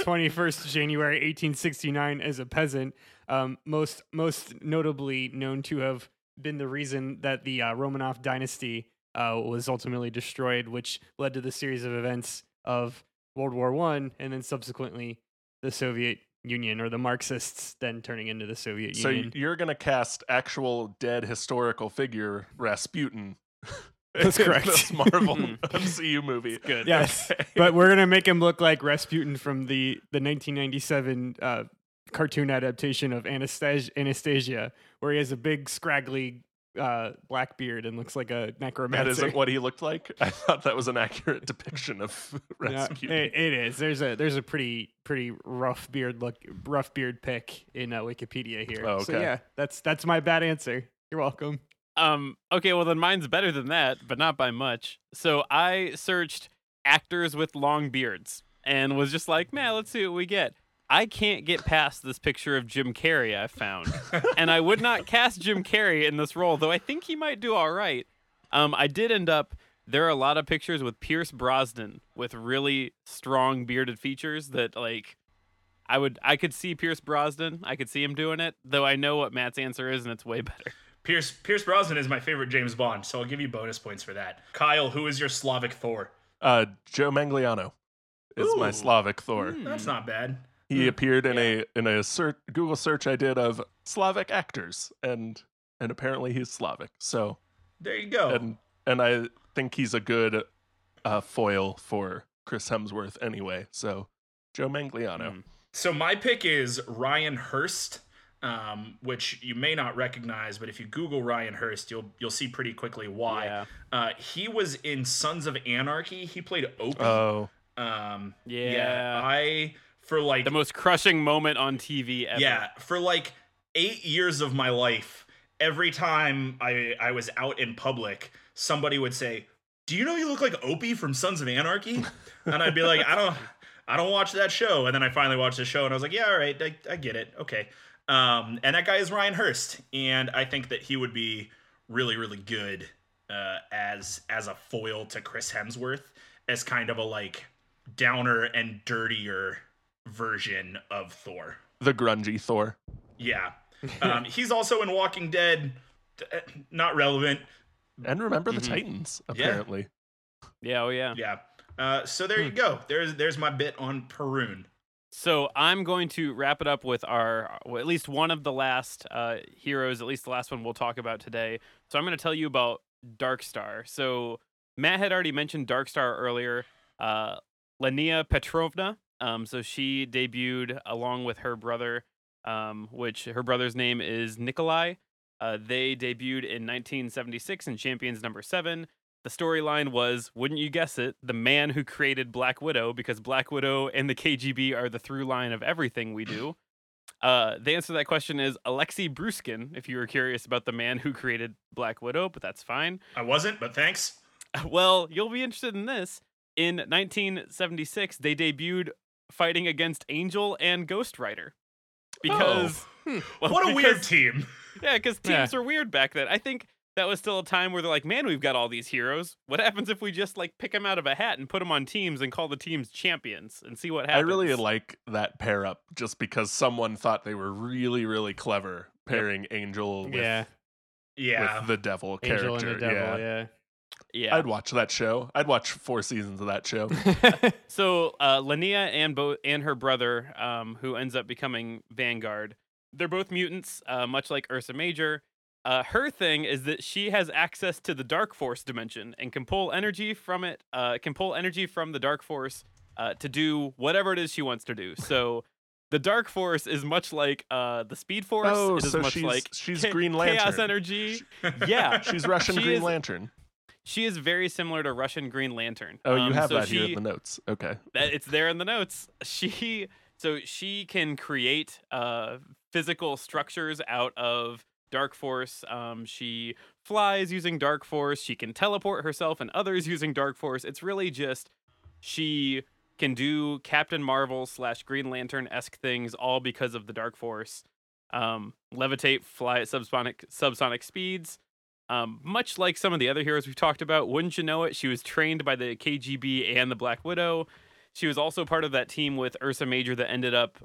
21st January 1869 as a peasant, most notably known to have been the reason that the Romanov dynasty was ultimately destroyed, which led to the series of events of World War I and then subsequently the Soviet Union, or the Marxists then turning into the Soviet Union. So you're going to cast actual dead historical figure Rasputin. That's correct. This Marvel MCU movie. It's good. Yes. Okay. But we're going to make him look like Rasputin from the 1997 cartoon adaptation of Anastasia, where he has a big, scraggly black beard and looks like a necromancer. That isn't what he looked like? I thought that was an accurate depiction of Rasputin. No, it is. There's a pretty rough beard pick in Wikipedia here. Oh, okay. So yeah, that's my bad answer. You're welcome. Okay, well then mine's better than that, but not by much. So I searched actors with long beards and was just like, man, let's see what we get. I can't get past this picture of Jim Carrey I found. And I would not cast Jim Carrey in this role, though I think he might do all right. I did end up, there are a lot of pictures with Pierce Brosnan with really strong bearded features that, like, I could see Pierce Brosnan. I could see him doing it, though I know what Matt's answer is, and it's way better. Pierce Brosnan is my favorite James Bond, so I'll give you bonus points for that. Kyle, who is your Slavic Thor? Joe Manganiello is my Slavic Thor. That's not bad. He appeared in a Google search I did of Slavic actors, and apparently he's Slavic. So there you go. And I think he's a good foil for Chris Hemsworth anyway. So Joe Manganiello. So my pick is Ryan Hurst. Which you may not recognize, but if you Google Ryan Hurst, you'll see pretty quickly why. Yeah. He was in Sons of Anarchy. He played Opie. Oh, for like the most crushing moment on TV ever. Yeah, for like 8 years of my life, every time I was out in public, somebody would say, "Do you know you look like Opie from Sons of Anarchy?" And I'd be like, "I don't watch that show." And then I finally watched the show, and I was like, "Yeah, all right, I get it, okay." And that guy is Ryan Hurst, and I think that he would be really, really good as a foil to Chris Hemsworth, as kind of a like downer and dirtier version of Thor. The grungy Thor. Yeah. He's also in Walking Dead, not relevant. And Remember the Titans, apparently. Yeah, oh yeah. Yeah. So there you go. There's my bit on Perun. So I'm going to wrap it up with at least one of the last heroes, at least the last one we'll talk about today. So I'm going to tell you about Dark Star. So Matt had already mentioned Dark Star earlier, Laynia Petrovna. So she debuted along with her brother, which her brother's name is Nikolai. They debuted in 1976 in Champions number 7. The storyline was, wouldn't you guess it, the man who created Black Widow, because Black Widow and the KGB are the through line of everything we do. The answer to that question is Alexei Bruskin, if you were curious about the man who created Black Widow, but that's fine. I wasn't, but thanks. Well, you'll be interested in this. In 1976, they debuted fighting against Angel and Ghost Rider. Because... Oh. Well, what a weird team. Yeah, because teams were weird back then. I think... That was still a time where they're like, man, we've got all these heroes. What happens if we just like pick them out of a hat and put them on teams and call the teams champions and see what happens? I really like that pair up just because someone thought they were really, really clever pairing Angel with the devil character. Angel and the devil, yeah. I'd watch that show. I'd watch 4 seasons of that show. So Laynia and her brother, who ends up becoming Vanguard, they're both mutants, much like Ursa Major. Her thing is that she has access to the Dark Force dimension and can pull energy from it, the Dark Force to do whatever it is she wants to do. So the Dark Force is much like the Speed Force. Oh, it is so much she's Green Lantern. Chaos energy. Yeah. She's Russian Green Lantern. She is very similar to Russian Green Lantern. Oh, you have that here in the notes. Okay. It's there in the notes. She can create physical structures out of Dark Force. She flies using Dark Force. She can teleport herself and others using Dark Force. It's really just she can do Captain Marvel / Green Lantern-esque things all because of the Dark Force. Levitate, fly at subsonic speeds. Much like some of the other heroes we've talked about, wouldn't you know it, she was trained by the KGB and the Black Widow. She was also part of that team with Ursa Major that ended up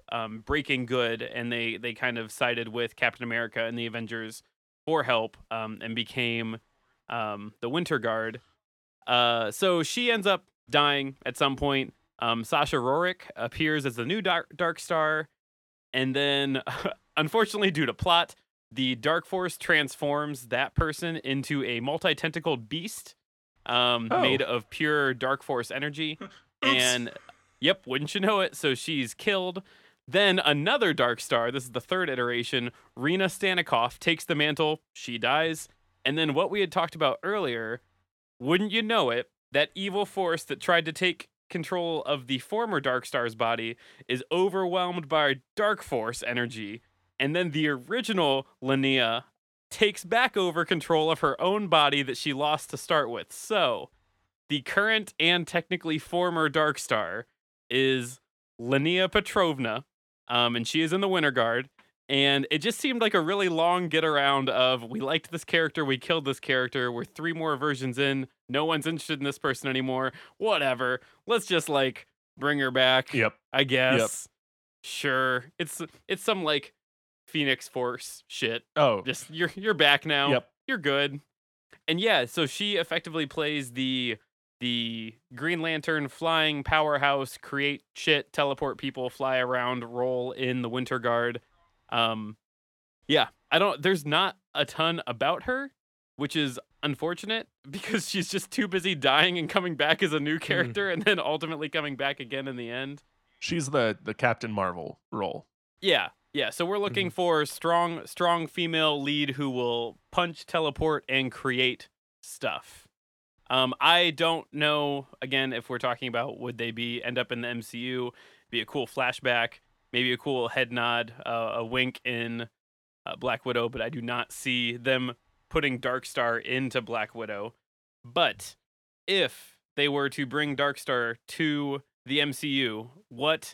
breaking good, and they kind of sided with Captain America and the Avengers for help, and became the Winter Guard. So she ends up dying at some point. Sasha Rorik appears as the new Dark Star, and then, unfortunately, due to plot, the Dark Force transforms that person into a multi-tentacled beast made of pure Dark Force energy. And, yep, wouldn't you know it, so she's killed. Then another Dark Star, this is the third iteration, Rena Stanikoff takes the mantle, she dies. And then what we had talked about earlier, wouldn't you know it, that evil force that tried to take control of the former Dark Star's body is overwhelmed by Dark Force energy. And then the original Laynia takes back over control of her own body that she lost to start with. So the current and technically former Dark Star is Laynia Petrovna, and she is in the Winter Guard. And it just seemed like a really long get around of, we liked this character, we killed this character, we're three more versions in, no one's interested in this person anymore, whatever. Let's just, like, bring her back, yep. I guess. Yep. Sure. It's some, like, Phoenix Force shit. Oh. Just, you're back now. Yep. You're good. And yeah, so she effectively plays the Green Lantern flying powerhouse, create shit, teleport people, fly around role in the Winter Guard. Yeah, there's not a ton about her, which is unfortunate because she's just too busy dying and coming back as a new character and then ultimately coming back again in the end. She's the Captain Marvel role. Yeah. So we're looking for strong female lead who will punch, teleport, and create stuff. I don't know, again, if we're talking about would they end up in the MCU, be a cool flashback, maybe a cool head nod, a wink in Black Widow, but I do not see them putting Dark Star into Black Widow. But if they were to bring Dark Star to the MCU, what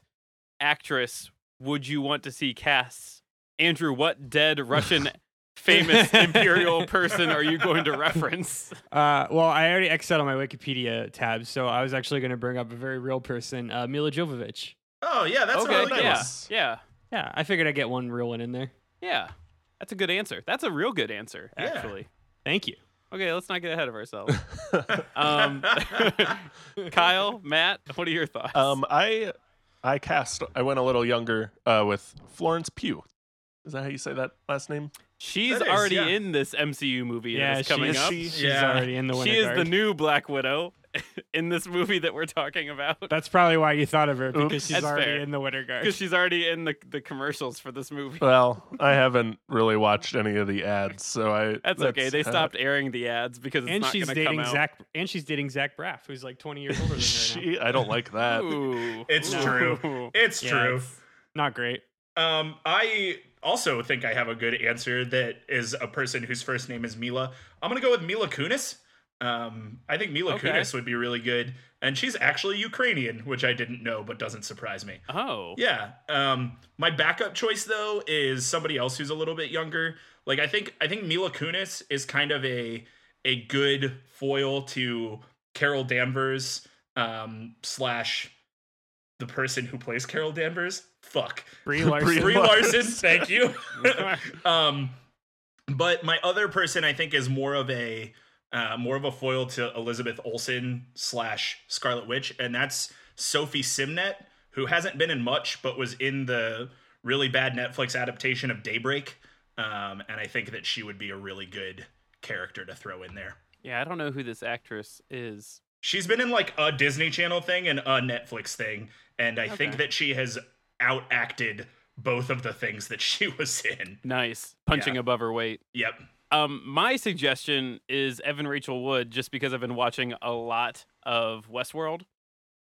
actress would you want to see cast? Andrew, what dead Russian famous imperial person are you going to reference? Well, I already X'd out on my Wikipedia tab, so I was actually going to bring up a very real person, Mila Jovovich. Oh, yeah, that's okay, really nice. Yeah, I figured I'd get one real one in there. Yeah, that's a good answer. That's a real good answer, actually. Yeah. Thank you. Okay, let's not get ahead of ourselves. Kyle, Matt, what are your thoughts? I went a little younger with Florence Pugh. Is that how you say that last name? She's already in this MCU movie that is coming up. She's already in the Winter Guard. She is the new Black Widow in this movie that we're talking about. That's probably why you thought of her, because she's already in the Winter Guard. Because she's already in the commercials for this movie. Well, I haven't really watched any of the ads, so that's okay. They stopped airing the ads because it's not going to come out. And she's dating Zach Braff, who's like 20 years older than her. I don't like that. It's true. It's true. It's not great. I also think I have a good answer that is a person whose first name is Mila. I'm going to go with Mila Kunis. I think Mila Kunis would be really good. And she's actually Ukrainian, which I didn't know, but doesn't surprise me. Oh. Yeah. My backup choice, though, is somebody else who's a little bit younger. Like, I think Mila Kunis is kind of a good foil to Carol Danvers / the person who plays Carol Danvers. Fuck. Brie Larson. Thank you. But my other person, I think, is more of a foil to Elizabeth Olsen / Scarlet Witch, and that's Sophie Simnett, who hasn't been in much, but was in the really bad Netflix adaptation of Daybreak, and I think that she would be a really good character to throw in there. Yeah, I don't know who this actress is. She's been in, like, a Disney Channel thing and a Netflix thing, and I think that she has outacted both of the things that she was in. Nice. Punching above her weight. Yep. My suggestion is Evan Rachel Wood, just because I've been watching a lot of Westworld,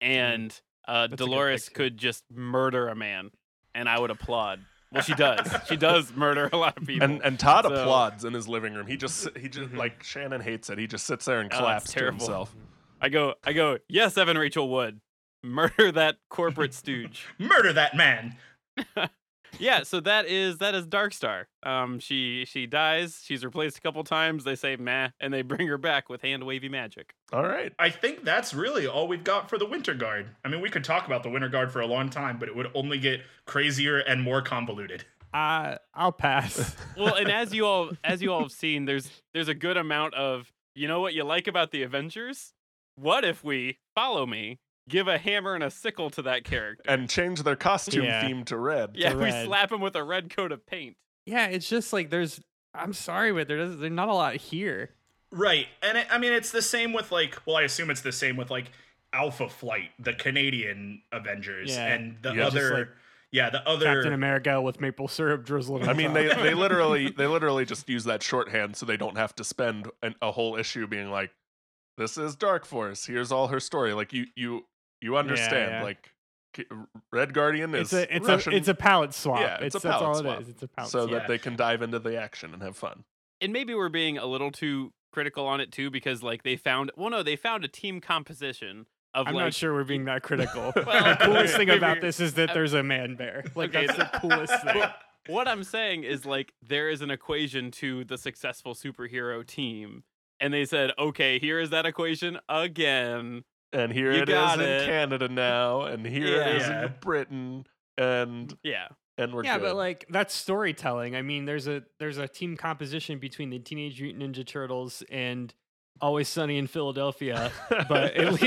and Dolores could just murder a man, and I would applaud. Well, she does. She does murder a lot of people. And Todd applauds in his living room. He just like, Shannon hates it. He just sits there and claps to himself. I go. Yes, Evan Rachel Wood, murder that corporate stooge. Murder that man. Yeah, so that is Dark Star. She dies. She's replaced a couple times. They say meh, and they bring her back with hand wavy magic. All right. I think that's really all we've got for the Winter Guard. I mean, we could talk about the Winter Guard for a long time, but it would only get crazier and more convoluted. I'll pass. Well, and as you all have seen, there's a good amount of, you know what you like about the Avengers? What if we follow me? Give a hammer and a sickle to that character. And change their costume theme to red. Yeah, to red. We slap him with a red coat of paint. Yeah, it's just like I'm sorry, but there's not a lot here. Right. And it's the same with I assume it's the same with Alpha Flight, the Canadian Avengers, and the other... the other Captain America with maple syrup drizzled on. I mean, they literally just use that shorthand so they don't have to spend a whole issue being like, this is Dark Force. Here's all her story. Like you understand. Yeah, yeah. Red Guardian is Russian. It's a palette swap. Yeah, that's all it is. It's a palette swap. So that they can dive into the action and have fun. And maybe we're being a little too critical on it too, because they found a team composition. I'm not sure we're being that critical. Well, the coolest thing about this is that there's a man bear. That's the coolest thing. What I'm saying is there is an equation to the successful superhero team. And they said, okay, here is that equation again. And here it is in Canada now. And here it is in Britain. And we're good. Yeah, but that's storytelling. I mean, there's a team composition between the Teenage Mutant Ninja Turtles and Always Sunny in Philadelphia, but at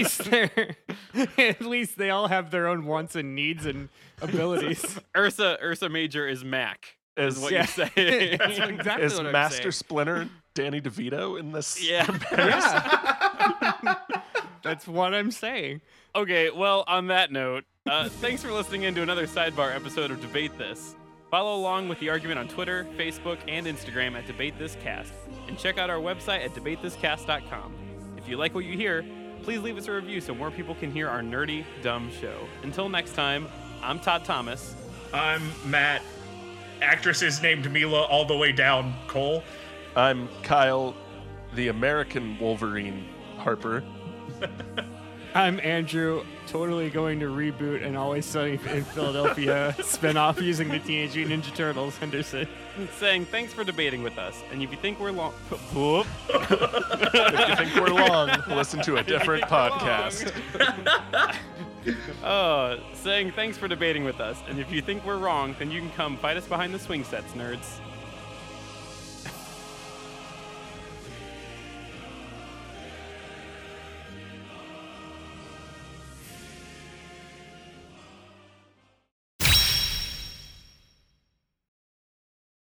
least they all have their own wants and needs and abilities. Ursa Major is Mac, is what you're saying. That's exactly is what I'm Master saying. Splinter Danny DeVito in this? Yeah. That's what I'm saying. Okay, well, on that note, thanks for listening in to another Sidebar episode of Debate This. Follow along with the argument on Twitter, Facebook, and Instagram at DebateThisCast, and check out our website at DebateThisCast.com. If you like what you hear, please leave us a review so more people can hear our nerdy, dumb show. Until next time, I'm Todd Thomas. I'm Matt. Actresses named Mila all the way down, Cole. I'm Kyle, the American Wolverine, Harper. I'm Andrew, totally going to reboot an Always Sunny in Philadelphia spinoff using the Teenage Mutant Ninja Turtles, Henderson. Saying thanks for debating with us, and if you think we're long, listen to a different podcast. Saying thanks for debating with us, and if you think we're wrong, then you can come fight us behind the swing sets, nerds.